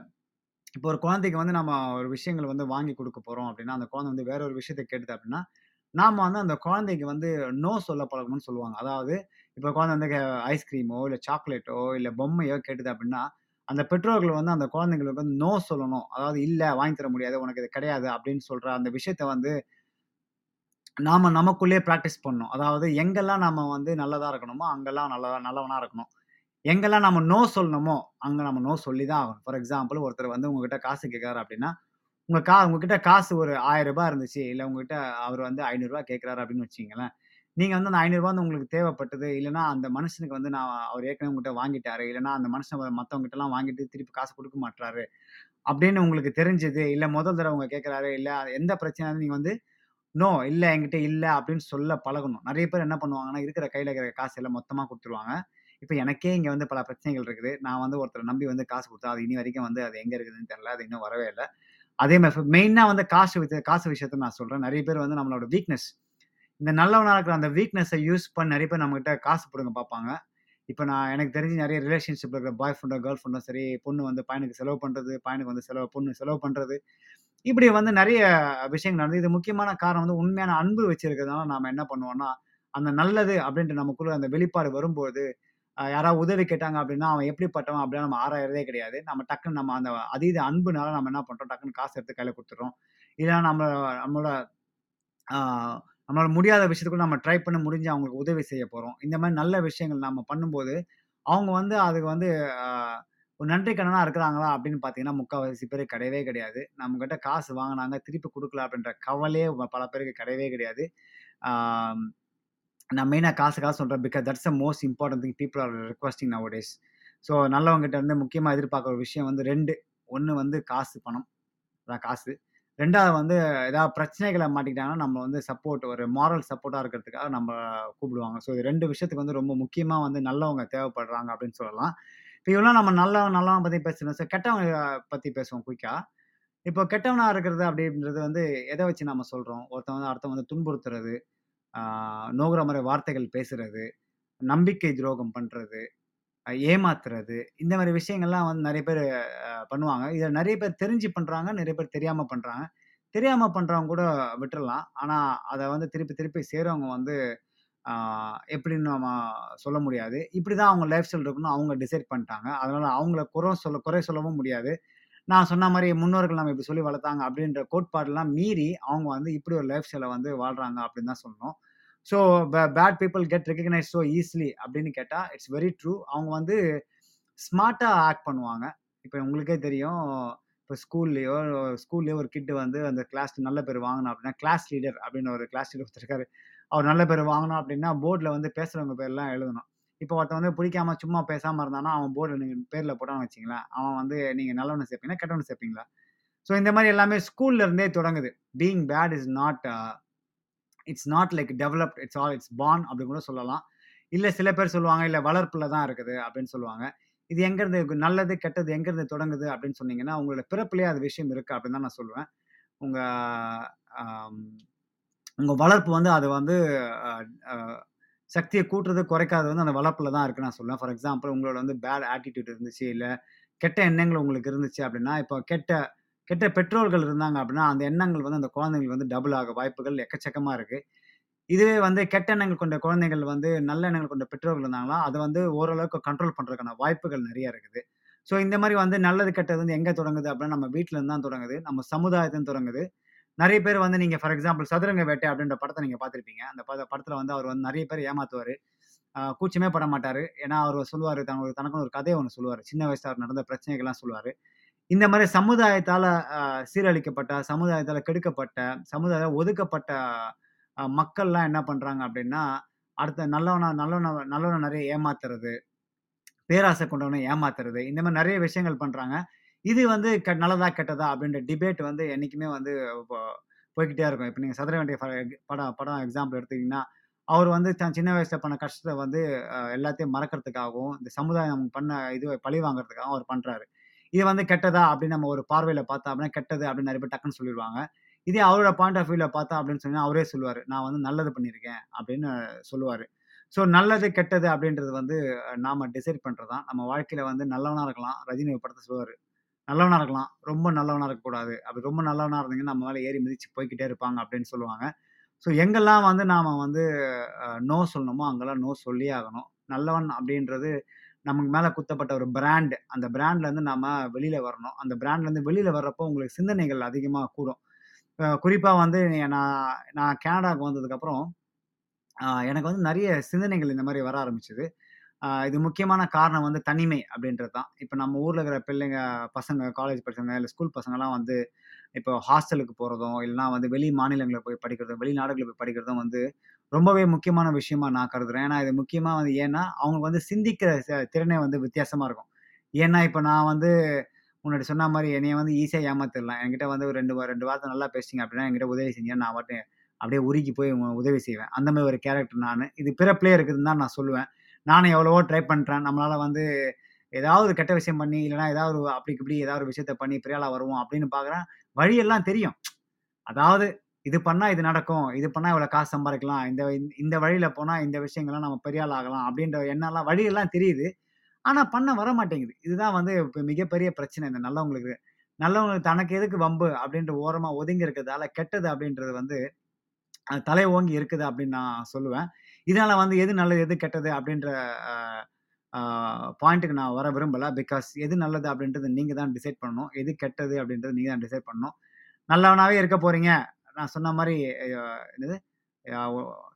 இப்போ ஒரு குழந்தைக்கு நம்ம ஒரு விஷயங்கள் வாங்கி கொடுக்க போகிறோம் அப்படின்னா, அந்த குழந்தை வேற ஒரு விஷயத்தை கேட்டுது அப்படின்னா நாம் அந்த குழந்தைக்கு நோ சொல்ல பழகணும்னு சொல்லுவாங்க. அதாவது இப்போ குழந்தை ஐஸ்கிரீமோ இல்லை சாக்லேட்டோ இல்லை பொம்மையோ கேட்டுது அப்படின்னா அந்த பெற்றோர்கள் அந்த குழந்தைங்களுக்கு நோ சொல்லணும். அதாவது இல்லை, வாங்கி தர முடியாது, உனக்கு இது கிடையாது அப்படின்னு சொல்கிற அந்த விஷயத்த நாம் நமக்குள்ளேயே ப்ராக்டிஸ் பண்ணணும். அதாவது எங்கெல்லாம் நாம் நல்லதாக இருக்கணுமோ அங்கெல்லாம் நல்லவனாக இருக்கணும். எங்கெல்லாம் நம்ம நோ சொல்லணுமோ அங்கே நம்ம நோ சொல்லி தான் ஆகணும். ஃபார் எக்ஸாம்பிள், ஒருத்தர் உங்ககிட்ட காசு கேட்குறாரு அப்படின்னா உங்ககிட்ட காசு ஒரு 1000 ரூபாய் இருந்துச்சு, இல்லை உங்ககிட்ட அவர் 500 ரூபா கேட்குறாரு அப்படின்னு வச்சிங்களேன். நீங்கள் அந்த 500 ரூபா உங்களுக்கு தேவைப்பட்டது, இல்லைனா அந்த மனுஷனுக்கு நான் அவர் ஏற்கனவே உங்கள்கிட்ட வாங்கிட்டாரு, இல்லைனா அந்த மனுஷன் மற்றவங்ககிட்டலாம் வாங்கிட்டு திருப்பி காசு கொடுக்க மாட்டாரு அப்படின்னு உங்களுக்கு தெரிஞ்சது, இல்லை முதல் தடவை அவங்க கேட்குறாரு, இல்லை எந்த பிரச்சனையும் நீங்கள் நோ இல்லை என்கிட்ட இல்லை அப்படின்னு சொல்ல பழகணும். நிறைய பேர் என்ன பண்ணுவாங்கன்னா இருக்கிற கையில் இருக்கிற காசு எல்லாம் மொத்தமாக கொடுத்துருவாங்க. இப்போ எனக்கே இங்கே பல பிரச்சனைகள் இருக்குது. நான் ஒருத்தரை நம்பி காசு கொடுத்தா அது இனி வரைக்கும் அது எங்கே இருக்குதுன்னு தெரியல, அது இன்னும் வரவே இல்லை. அதே மாதிரி மெயினாக காசு விஷயத்த நான் சொல்கிறேன். நிறைய பேர் நம்மளோட வீக்னஸ், இந்த நல்லவனாக இருக்கிற அந்த வீக்னஸை யூஸ் பண்ணி நிறைய பேர் நம்மகிட்ட காசு பிடுங்க பார்ப்பாங்க. இப்போ நான் எனக்கு தெரிஞ்சு நிறைய ரிலேஷன்ஷிப்பில் இருக்கிற பாய் ஃப்ரெண்டோ கேர்ள் ஃப்ரெண்டோ சரி, பொண்ணு பையனுக்கு செலவு பண்ணுறது, பையனுக்கு பொண்ணு செலவு பண்ணுறது, இப்படி நிறைய விஷயங்கள் நடந்தது. இது முக்கியமான காரணம் உண்மையான அன்பு வச்சிருக்கிறதுனால நாம் என்ன பண்ணுவோம்னா அந்த நல்லது அப்படின்ட்டு நமக்குள்ள அந்த வெளிப்பாடு வரும்போது யாராவது உதவி கேட்டாங்க அப்படின்னா அவன் எப்படிப்பட்டவன் அப்படின்னா நம்ம ஆராயறதே கிடையாது. நம்ம டக்குன்னு நம்ம அந்த அதீத அன்புனால நம்ம என்ன பண்ணுறோம், டக்குன்னு காசு எடுத்து கையில் கொடுத்துட்றோம். இல்லைன்னா நம்மளோட முடியாத விஷயத்துக்குள்ள நம்ம ட்ரை பண்ண முடிஞ்சு அவங்களுக்கு உதவி செய்ய போகிறோம். இந்த மாதிரி நல்ல விஷயங்கள் நம்ம பண்ணும்போது அவங்க அதுக்கு ஒரு நன்றி கடனா இருக்கிறாங்களா அப்படின்னு பார்த்தீங்கன்னா முக்கால்வாசி பேர் கிடையவே கிடையாது. நம்மகிட்ட காசு வாங்கினாங்க திருப்பி கொடுக்கல அப்படின்ற கவலையே பல பேருக்கு கிடையவே கிடையாது. நான் மெயினாக காசு சொல்கிறேன். Because that's a most important thing people are requesting nowadays. So நல்லவங்ககிட்ட முக்கியமாக எதிர்பார்க்குற ஒரு விஷயம் ரெண்டு. ஒன்று காசு, பணம், அதான் காசு. ரெண்டாவது ஏதாவது பிரச்சனைகளை மாட்டிக்கிட்டாங்கன்னா நம்ம சப்போர்ட், ஒரு மாரல் சப்போர்ட்டாக இருக்கிறதுக்காக நம்ம கூப்பிடுவாங்க. ஸோ இது ரெண்டு விஷயத்துக்கு ரொம்ப முக்கியமாக நல்லவங்க தேவைப்படுறாங்க அப்படின்னு சொல்லலாம். இப்போ இவெல்லாம் நம்ம நல்லவன் பற்றி பேசணும். ஸோ கெட்டவங்க பற்றி பேசுவோம் குயிக்காக. இப்போ கெட்டவனாக இருக்கிறது அப்படின்றது எதை வச்சு நம்ம சொல்கிறோம்? ஒருத்தன் அடுத்தவன் துன்புறுத்துறது, நோகிற மாதிரி வார்த்தைகள் பேசுறது, நம்பிக்கை துரோகம் பண்ணுறது, ஏமாத்துறது, இந்த மாதிரி விஷயங்கள்லாம் நிறைய பேர் பண்ணுவாங்க. இதை நிறைய பேர் தெரிஞ்சு பண்ணுறாங்க, நிறைய பேர் தெரியாமல் பண்ணுறாங்க. தெரியாமல் பண்ணுறவங்க கூட விட்டுடலாம். ஆனால் அதை திருப்பி திருப்பி செய்கிறவங்க எப்படின்னு நம்ம சொல்ல முடியாது. இப்படி தான் அவங்க லைஃப் ஸ்டைல் இருக்குன்னு அவங்க டிசைட் பண்ணிட்டாங்க. அதனால் அவங்கள குறை சொல்லவும் முடியாது. நான் சொன்ன மாதிரி முன்னோர்கள் நம்ம இப்படி சொல்லி வளர்த்தாங்க அப்படின்ற கோட்பாடெல்லாம் மீறி அவங்க இப்படி ஒரு லைஃப் ஸ்டைலை வாழ்கிறாங்க அப்படின்னு தான் சொன்னோம். So bad people get recognise so easily அப்படின்னு கேட்டால் இட்ஸ் வெரி ட்ரூ. அவங்க ஸ்மார்ட்டாக ஆக்ட் பண்ணுவாங்க. இப்போ உங்களுக்கே தெரியும், இப்போ ஸ்கூல்லையோ ஒரு கிட்டு அந்த கிளாஸ் நல்ல பேர் வாங்கினா அப்படின்னா கிளாஸ் லீடர் அப்படின்னு ஒரு கிளாஸ் லீடர் வச்சுருக்காரு. அவர் நல்ல பேர் வாங்கணும் அப்படின்னா போர்டில் பேசுகிறவங்க பேர்லாம் எழுதணும். இப்போ ஒருத்தன் பிடிக்காம சும்மா பேசாமல் இருந்தானா அவன் போர்டில் நீங்கள் பேரில் போட்டான்னு வச்சிங்களேன், அவன் நீங்கள் நல்லவனு சேர்ப்பீங்களா கெட்டவனு சேர்ப்பீங்களா? ஸோ இந்த மாதிரி எல்லாமே ஸ்கூல்ல இருந்தே தொடங்குது. Being bad is not it's not like developed, it's all it's born அப்படின்னு கூட சொல்லலாம். இல்லை சில பேர் சொல்லுவாங்க இல்லை வளர்ப்புல தான் இருக்குது அப்படின்னு சொல்லுவாங்க. இது எங்கேருந்து நல்லது கெட்டது எங்கேருந்து தொடங்குது அப்படின்னு சொன்னீங்கன்னா உங்களோட பிறப்புலேயே அது விஷயம் இருக்குது அப்படின்னு தான் நான் சொல்லுவேன். உங்கள் வளர்ப்பு வந்து அது வந்து சக்தியை கூட்டுறது குறைக்காது வந்து அந்த வளர்ப்பில் தான் இருக்குன்னு நான் சொல்லுவேன். ஃபார் எக்ஸாம்பிள் உங்களோட வந்து பேட் ஆட்டிடியூட் இருந்துச்சு, இல்லை கெட்ட எண்ணங்கள் உங்களுக்கு இருந்துச்சு அப்படின்னா, இப்போ கெட்ட கெட்ட பெற்றோர்கள் இருந்தாங்க அப்படின்னா அந்த எண்ணங்கள் வந்து அந்த குழந்தைங்களுக்கு வந்து டபுள் ஆக வாய்ப்புகள் எக்கச்சக்கமாக இருக்குது. இதுவே வந்து கெட்ட எண்ணங்கள் கொண்ட குழந்தைகள் வந்து நல்ல எண்ணங்கள் கொண்ட பெற்றோர்கள் இருந்தாங்களா அதை வந்து ஓரளவுக்கு கண்ட்ரோல் பண்ணுறதுக்கான வாய்ப்புகள் நிறையா இருக்குது. ஸோ இந்த மாதிரி வந்து நல்லது கெட்டது வந்து எங்கே தொடங்குது அப்படின்னா நம்ம வீட்டிலேருந்து தான் தொடங்குது, நம்ம சமுதாயத்துலேருந்து தொடங்குது. நிறைய பேர் வந்து நீங்கள் ஃபார் எக்ஸாம்பிள் சதுரங்க வேட்டை அப்படின்ற படத்தை நீங்கள் பார்த்துருப்பீங்க. அந்த படத்தில் வந்து அவர் வந்து நிறைய பேர் ஏமாற்றுவார், கூச்சமே பட மாட்டார். ஏன்னா அவர் சொல்லுவார் தனக்குன்னு ஒரு கதையை ஒன்று சொல்லுவார், சின்ன வயசில் அவர் நடந்த பிரச்சனைகள்லாம் சொல்லுவார். இந்த மாதிரி சமுதாயத்தால் சீரழிக்கப்பட்ட, சமுதாயத்தால் கெடுக்கப்பட்ட, சமுதாயத்தால் ஒதுக்கப்பட்ட மக்கள்லாம் என்ன பண்ணுறாங்க அப்படின்னா அடுத்த நல்லவனை நிறைய ஏமாத்துறது, பேராசை கொண்டவனை ஏமாத்துறது, இந்த மாதிரி நிறைய விஷயங்கள் பண்ணுறாங்க. இது வந்து நல்லதா கெட்டதா அப்படின்ற டிபேட் வந்து என்றைக்குமே வந்து போய்கிட்டே இருக்கும். இப்போ நீங்கள் சதுர வேண்டிய படம் எக்ஸாம்பிள் எடுத்துக்கிட்டிங்கன்னா அவர் வந்து தான் சின்ன வயசில் பண்ண கஷ்டத்தை வந்து எல்லாத்தையும் மறக்கிறதுக்காகவும் இந்த சமுதாயம் பண்ண இது பழி வாங்குறதுக்காகவும் அவர் பண்ணுறாரு. இது வந்து கெட்டதா அப்படின்னு நம்ம ஒரு பார்வையில் பார்த்தா அப்படின்னா கெட்டது அப்படின்னு நிறைய பேர் டக்குன்னு சொல்லிடுவாங்க. இதே அவரோட பாயிண்ட் ஆஃப் வியூவில் பார்த்தா அப்படின்னு சொன்னால் அவரே சொல்லுவார் நான் வந்து நல்லது பண்ணியிருக்கேன் அப்படின்னு சொல்லுவார். ஸோ நல்லது கெட்டது அப்படின்றது வந்து நாம் டிசைட் பண்ணுறதான். நம்ம வாழ்க்கையில் வந்து நல்லவனாக இருக்கலாம், ரஜினி படத்தை சொல்லுவார் நல்லவனாக இருக்கலாம், ரொம்ப நல்லவனாக இருக்கக்கூடாது, அப்படி ரொம்ப நல்லவனாக இருந்தீங்கன்னா நம்ம மேலே ஏறி மிதிச்சு போய்கிட்டே இருப்பாங்க அப்படின்னு சொல்லுவாங்க. ஸோ எங்கெல்லாம் வந்து நாம் வந்து நோ சொல்லணுமோ அங்கெல்லாம் நோ சொல்லியே ஆகணும். நல்லவன் அப்படின்றது நமக்கு மேலே குத்தப்பட்ட ஒரு பிராண்டு, அந்த பிராண்ட்லேருந்து நாம் வெளியில் வரணும். அந்த பிராண்ட்லேருந்து வெளியில் வர்றப்போ உங்களுக்கு சிந்தனைகள் அதிகமாக கூடும். குறிப்பாக வந்து நான் கனடாவுக்கு வந்ததுக்கப்புறம் எனக்கு வந்து நிறைய சிந்தனைகள் இந்த மாதிரி வர ஆரம்பிச்சிது. இது முக்கியமான காரணம் வந்து தனிமை அப்படின்றது தான். இப்போ நம்ம ஊரில் இருக்கிற பசங்க காலேஜ் படிச்சவங்க இல்லை ஸ்கூல் பசங்கள்லாம் வந்து இப்போ ஹாஸ்டலுக்கு போகிறதும் இல்லைனா வந்து வெளி மாநிலங்களில் போய் படிக்கிறதும் வெளிநாடுகளில் போய் படிக்கிறதும் வந்து ரொம்பவே முக்கியமான விஷயமா நான் கருதுகிறேன். ஏன்னா இது முக்கியமாக வந்து ஏன்னா அவங்களுக்கு வந்து சிந்திக்கிற திறனே வந்து வித்தியாசமாக இருக்கும். ஏன்னா இப்போ நான் வந்து முன்னாடி சொன்ன மாதிரி என்னைய வந்து ஈஸியாக ஏமாத்திடலாம். என்கிட்ட வந்து ஒரு ரெண்டு வார்த்தை நல்லா பேசிங்க அப்படின்னா என்கிட்ட உதவி செஞ்சேன், நான் வாட்டி அப்படியே உருகி போய் உதவி செய்வேன். அந்த மாதிரி ஒரு கேரக்டர் நான். இது பிறப்பிலே இருக்குதுன்னு தான் நான் சொல்லுவேன். நானும் எவ்வளவோ ட்ரை பண்ணுறேன், நம்மளால் வந்து ஏதாவது கெட்ட விஷயம் பண்ணி இல்லைனா ஏதாவது அப்படி இப்படி ஏதாவது ஒரு விஷயத்த பண்ணி பெரியாளாக வருவோம் அப்படின்னு பார்க்குறேன். வழியெல்லாம் தெரியும், அதாவது இது பண்ணால் இது நடக்கும், இது பண்ணால் இவ்வளோ காசு சம்பாதிக்கலாம், இந்த வழியில் போனால் இந்த விஷயங்கள்லாம் நம்ம பெரியாள் ஆகலாம் அப்படின்ற எண்ணெல்லாம் வழியெல்லாம் தெரியுது. ஆனால் பண்ண வர மாட்டேங்குது. இதுதான் வந்து இப்போ மிகப்பெரிய பிரச்சனை. இந்த நல்லவங்களுக்கு தனக்கு எதுக்கு வம்பு அப்படின்ற ஓரமாக ஒதுங்கி இருக்கிறதால கெட்டது அப்படின்றது வந்து தலை ஓங்கி இருக்குது அப்படின்னு நான் சொல்லுவேன். இதனால் வந்து எது நல்லது எது கெட்டது அப்படின்ற பாயிண்ட்டுக்கு நான் வர விரும்பலை. பிகாஸ் எது நல்லது அப்படின்றது நீங்கள் தான் டிசைட் பண்ணணும், எது கெட்டது அப்படின்றது நீங்கள் தான் டிசைட் பண்ணணும். நல்லவனாகவே இருக்க போகிறீங்க, நான் சொன்ன மாதிரி என்னது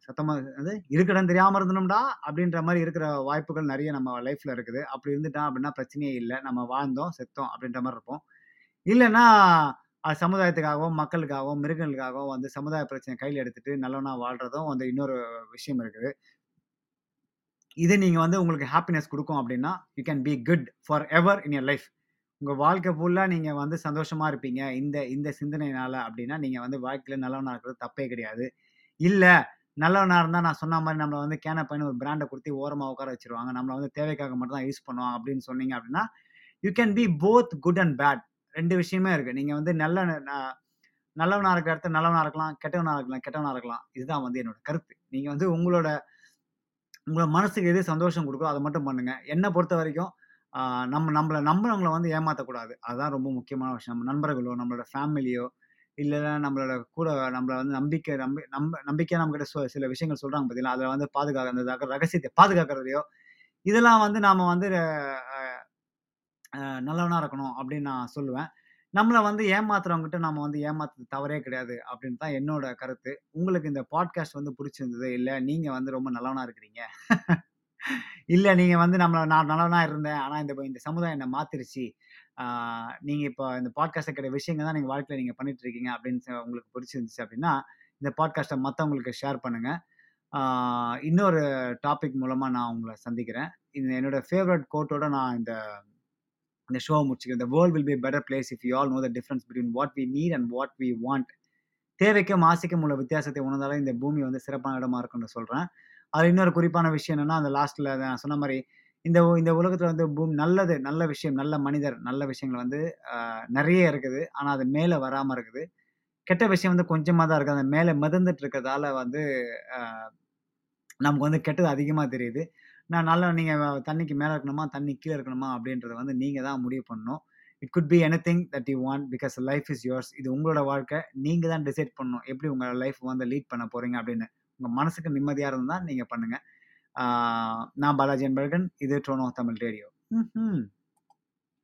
சத்தமாக அது இருக்கடம் தெரியாமல் இருந்தோம்டா அப்படின்ற மாதிரி இருக்கிற வாய்ப்புகள் நிறைய நம்ம லைஃப்பில் இருக்குது. அப்படி இருந்துட்டோம் அப்படின்னா பிரச்சனையே இல்லை, நம்ம வாழ்ந்தோம் செத்தோம் அப்படின்ற மாதிரி இருப்போம். இல்லைன்னா அது சமுதாயத்துக்காகவும் மக்களுக்காகவும் மிருகங்களுக்காகவும் வந்து சமுதாய பிரச்சனை கையில் எடுத்துட்டு நல்லவனா வாழ்கிறதும் வந்து இன்னொரு விஷயம் இருக்குது. இது நீங்கள் வந்து உங்களுக்கு ஹாப்பினஸ் கொடுக்கும் அப்படின்னா you can be good for ever in your life. உங்கள் வாழ்க்கை ஃபுல்லாக நீங்கள் வந்து சந்தோஷமாக இருப்பீங்க இந்த சிந்தனையினால் அப்படின்னா நீங்கள் வந்து வாழ்க்கையில் நல்லவனாக இருக்கிறது தப்பே கிடையாது. இல்லை நல்லவனாக இருந்தால் நான் சொன்ன மாதிரி நம்மளை வந்து கேனப்பைன்னு ஒரு பிராண்டை கொடுத்து ஓரமாக உட்கார வச்சுருவாங்க, நம்மளை வந்து தேவைக்காக மட்டும் தான் யூஸ் பண்ணுவாங்க அப்படின்னு சொன்னீங்க அப்படின்னா you can be both good and bad. ரெண்டு விஷயமே இருக்குது. நீங்கள் வந்து நல்லவனாக இருக்கிற இடத்துல நல்லவனாக இருக்கலாம், கெட்டவனாக இருக்கலாம். இதுதான் வந்து என்னோட கருத்து. நீங்கள் வந்து உங்களோட மனசுக்கு எது சந்தோஷம் கொடுக்கோ அதை மட்டும் பண்ணுங்கள். என்னை பொறுத்த வரைக்கும் நம்மளை வந்து ஏமாற்றக்கூடாது, அதுதான் ரொம்ப முக்கியமான விஷயம். நம்ம நண்பர்களோ நம்மளோட ஃபேமிலியோ இல்லைன்னா நம்மளோட கூட நம்மளை வந்து நம்பிக்கையாக நம்மகிட்ட சில விஷயங்கள் சொல்கிறாங்க பார்த்தீங்கன்னா அதில் வந்து அந்த ரகசியத்தை பாதுகாக்கிறதையோ இதெல்லாம் வந்து நாம் வந்து நல்லவனாக இருக்கணும் அப்படின்னு நான் சொல்லுவேன். நம்மளை வந்து ஏமாத்துறவங்ககிட்ட நம்ம வந்து ஏமாத்துறது தவறே கிடையாது அப்படின்னு தான் என்னோட கருத்து. உங்களுக்கு இந்த பாட்காஸ்ட் வந்து பிடிச்சிருந்தது இல்லை, நீங்கள் வந்து ரொம்ப நல்லவனாக இருக்கிறீங்க, இல்லை நீங்கள் வந்து நான் நல்லவனாக இருந்தேன் ஆனால் இந்த சமுதாயம் என்னை மாத்திருச்சு, நீங்கள் இப்போ இந்த பாட்காஸ்ட்டை கேட்ட விஷயங்கள் தான் நீங்கள் வாழ்க்கையில் நீங்கள் பண்ணிட்டு இருக்கீங்க அப்படின்னு உங்களுக்கு பிடிச்சிருந்துச்சு அப்படின்னா இந்த பாட்காஸ்ட்டை மற்றவங்களுக்கு ஷேர் பண்ணுங்கள். இன்னொரு டாபிக் மூலமாக நான் உங்களை சந்திக்கிறேன். இந்த என்னோடய ஃபேவரட் கோட்டோட நான் இந்த அந்த ஷோ முடிச்சுக்கிறேன். The world will be a better place if you all know the difference between what we need and what we want. தேவைக்கும் ஆசைக்கும் உள்ள வித்தியாசத்தை உணர்ந்தாலும் இந்த பூமி வந்து சிறப்பான இடமா இருக்குன்னு சொல்கிறேன். அது இன்னொரு குறிப்பான விஷயம் என்னென்னா, அந்த லாஸ்ட்டில் நான் சொன்ன மாதிரி இந்த உலகத்தில் வந்து பூமி நல்லது, நல்ல விஷயம், நல்ல மனிதர், நல்ல விஷயங்கள் வந்து நிறைய இருக்குது. ஆனால் அது மேலே வராமல் இருக்குது. கெட்ட விஷயம் வந்து கொஞ்சமாக தான் இருக்குது. அந்த மேலே மிதந்துட்டு இருக்கிறதால வந்து நமக்கு வந்து கெட்டது அதிகமாக தெரியுது. நான் நல்லா நீங்கள் தண்ணிக்கு மேலே இருக்கணுமா தண்ணி கீழே இருக்கணுமா அப்படின்றத வந்து நீங்கள் தான் முடிவு பண்ணணும். It could be anything that you want because life is yours. இது உங்களோட வாழ்க்கை, நீங்கள் தான் டிசைட் பண்ணணும் எப்படி உங்களோட லைஃப் வந்து லீட் பண்ண போகிறீங்க அப்படின்னு. உங்கள் மனசுக்கு நிம்மதியாக இருந்தால் நீங்கள் பண்ணுங்கள். நான் பாலாஜி அன்பழகன், இது ட்ரோனோ தமிழ் ரேடியோ.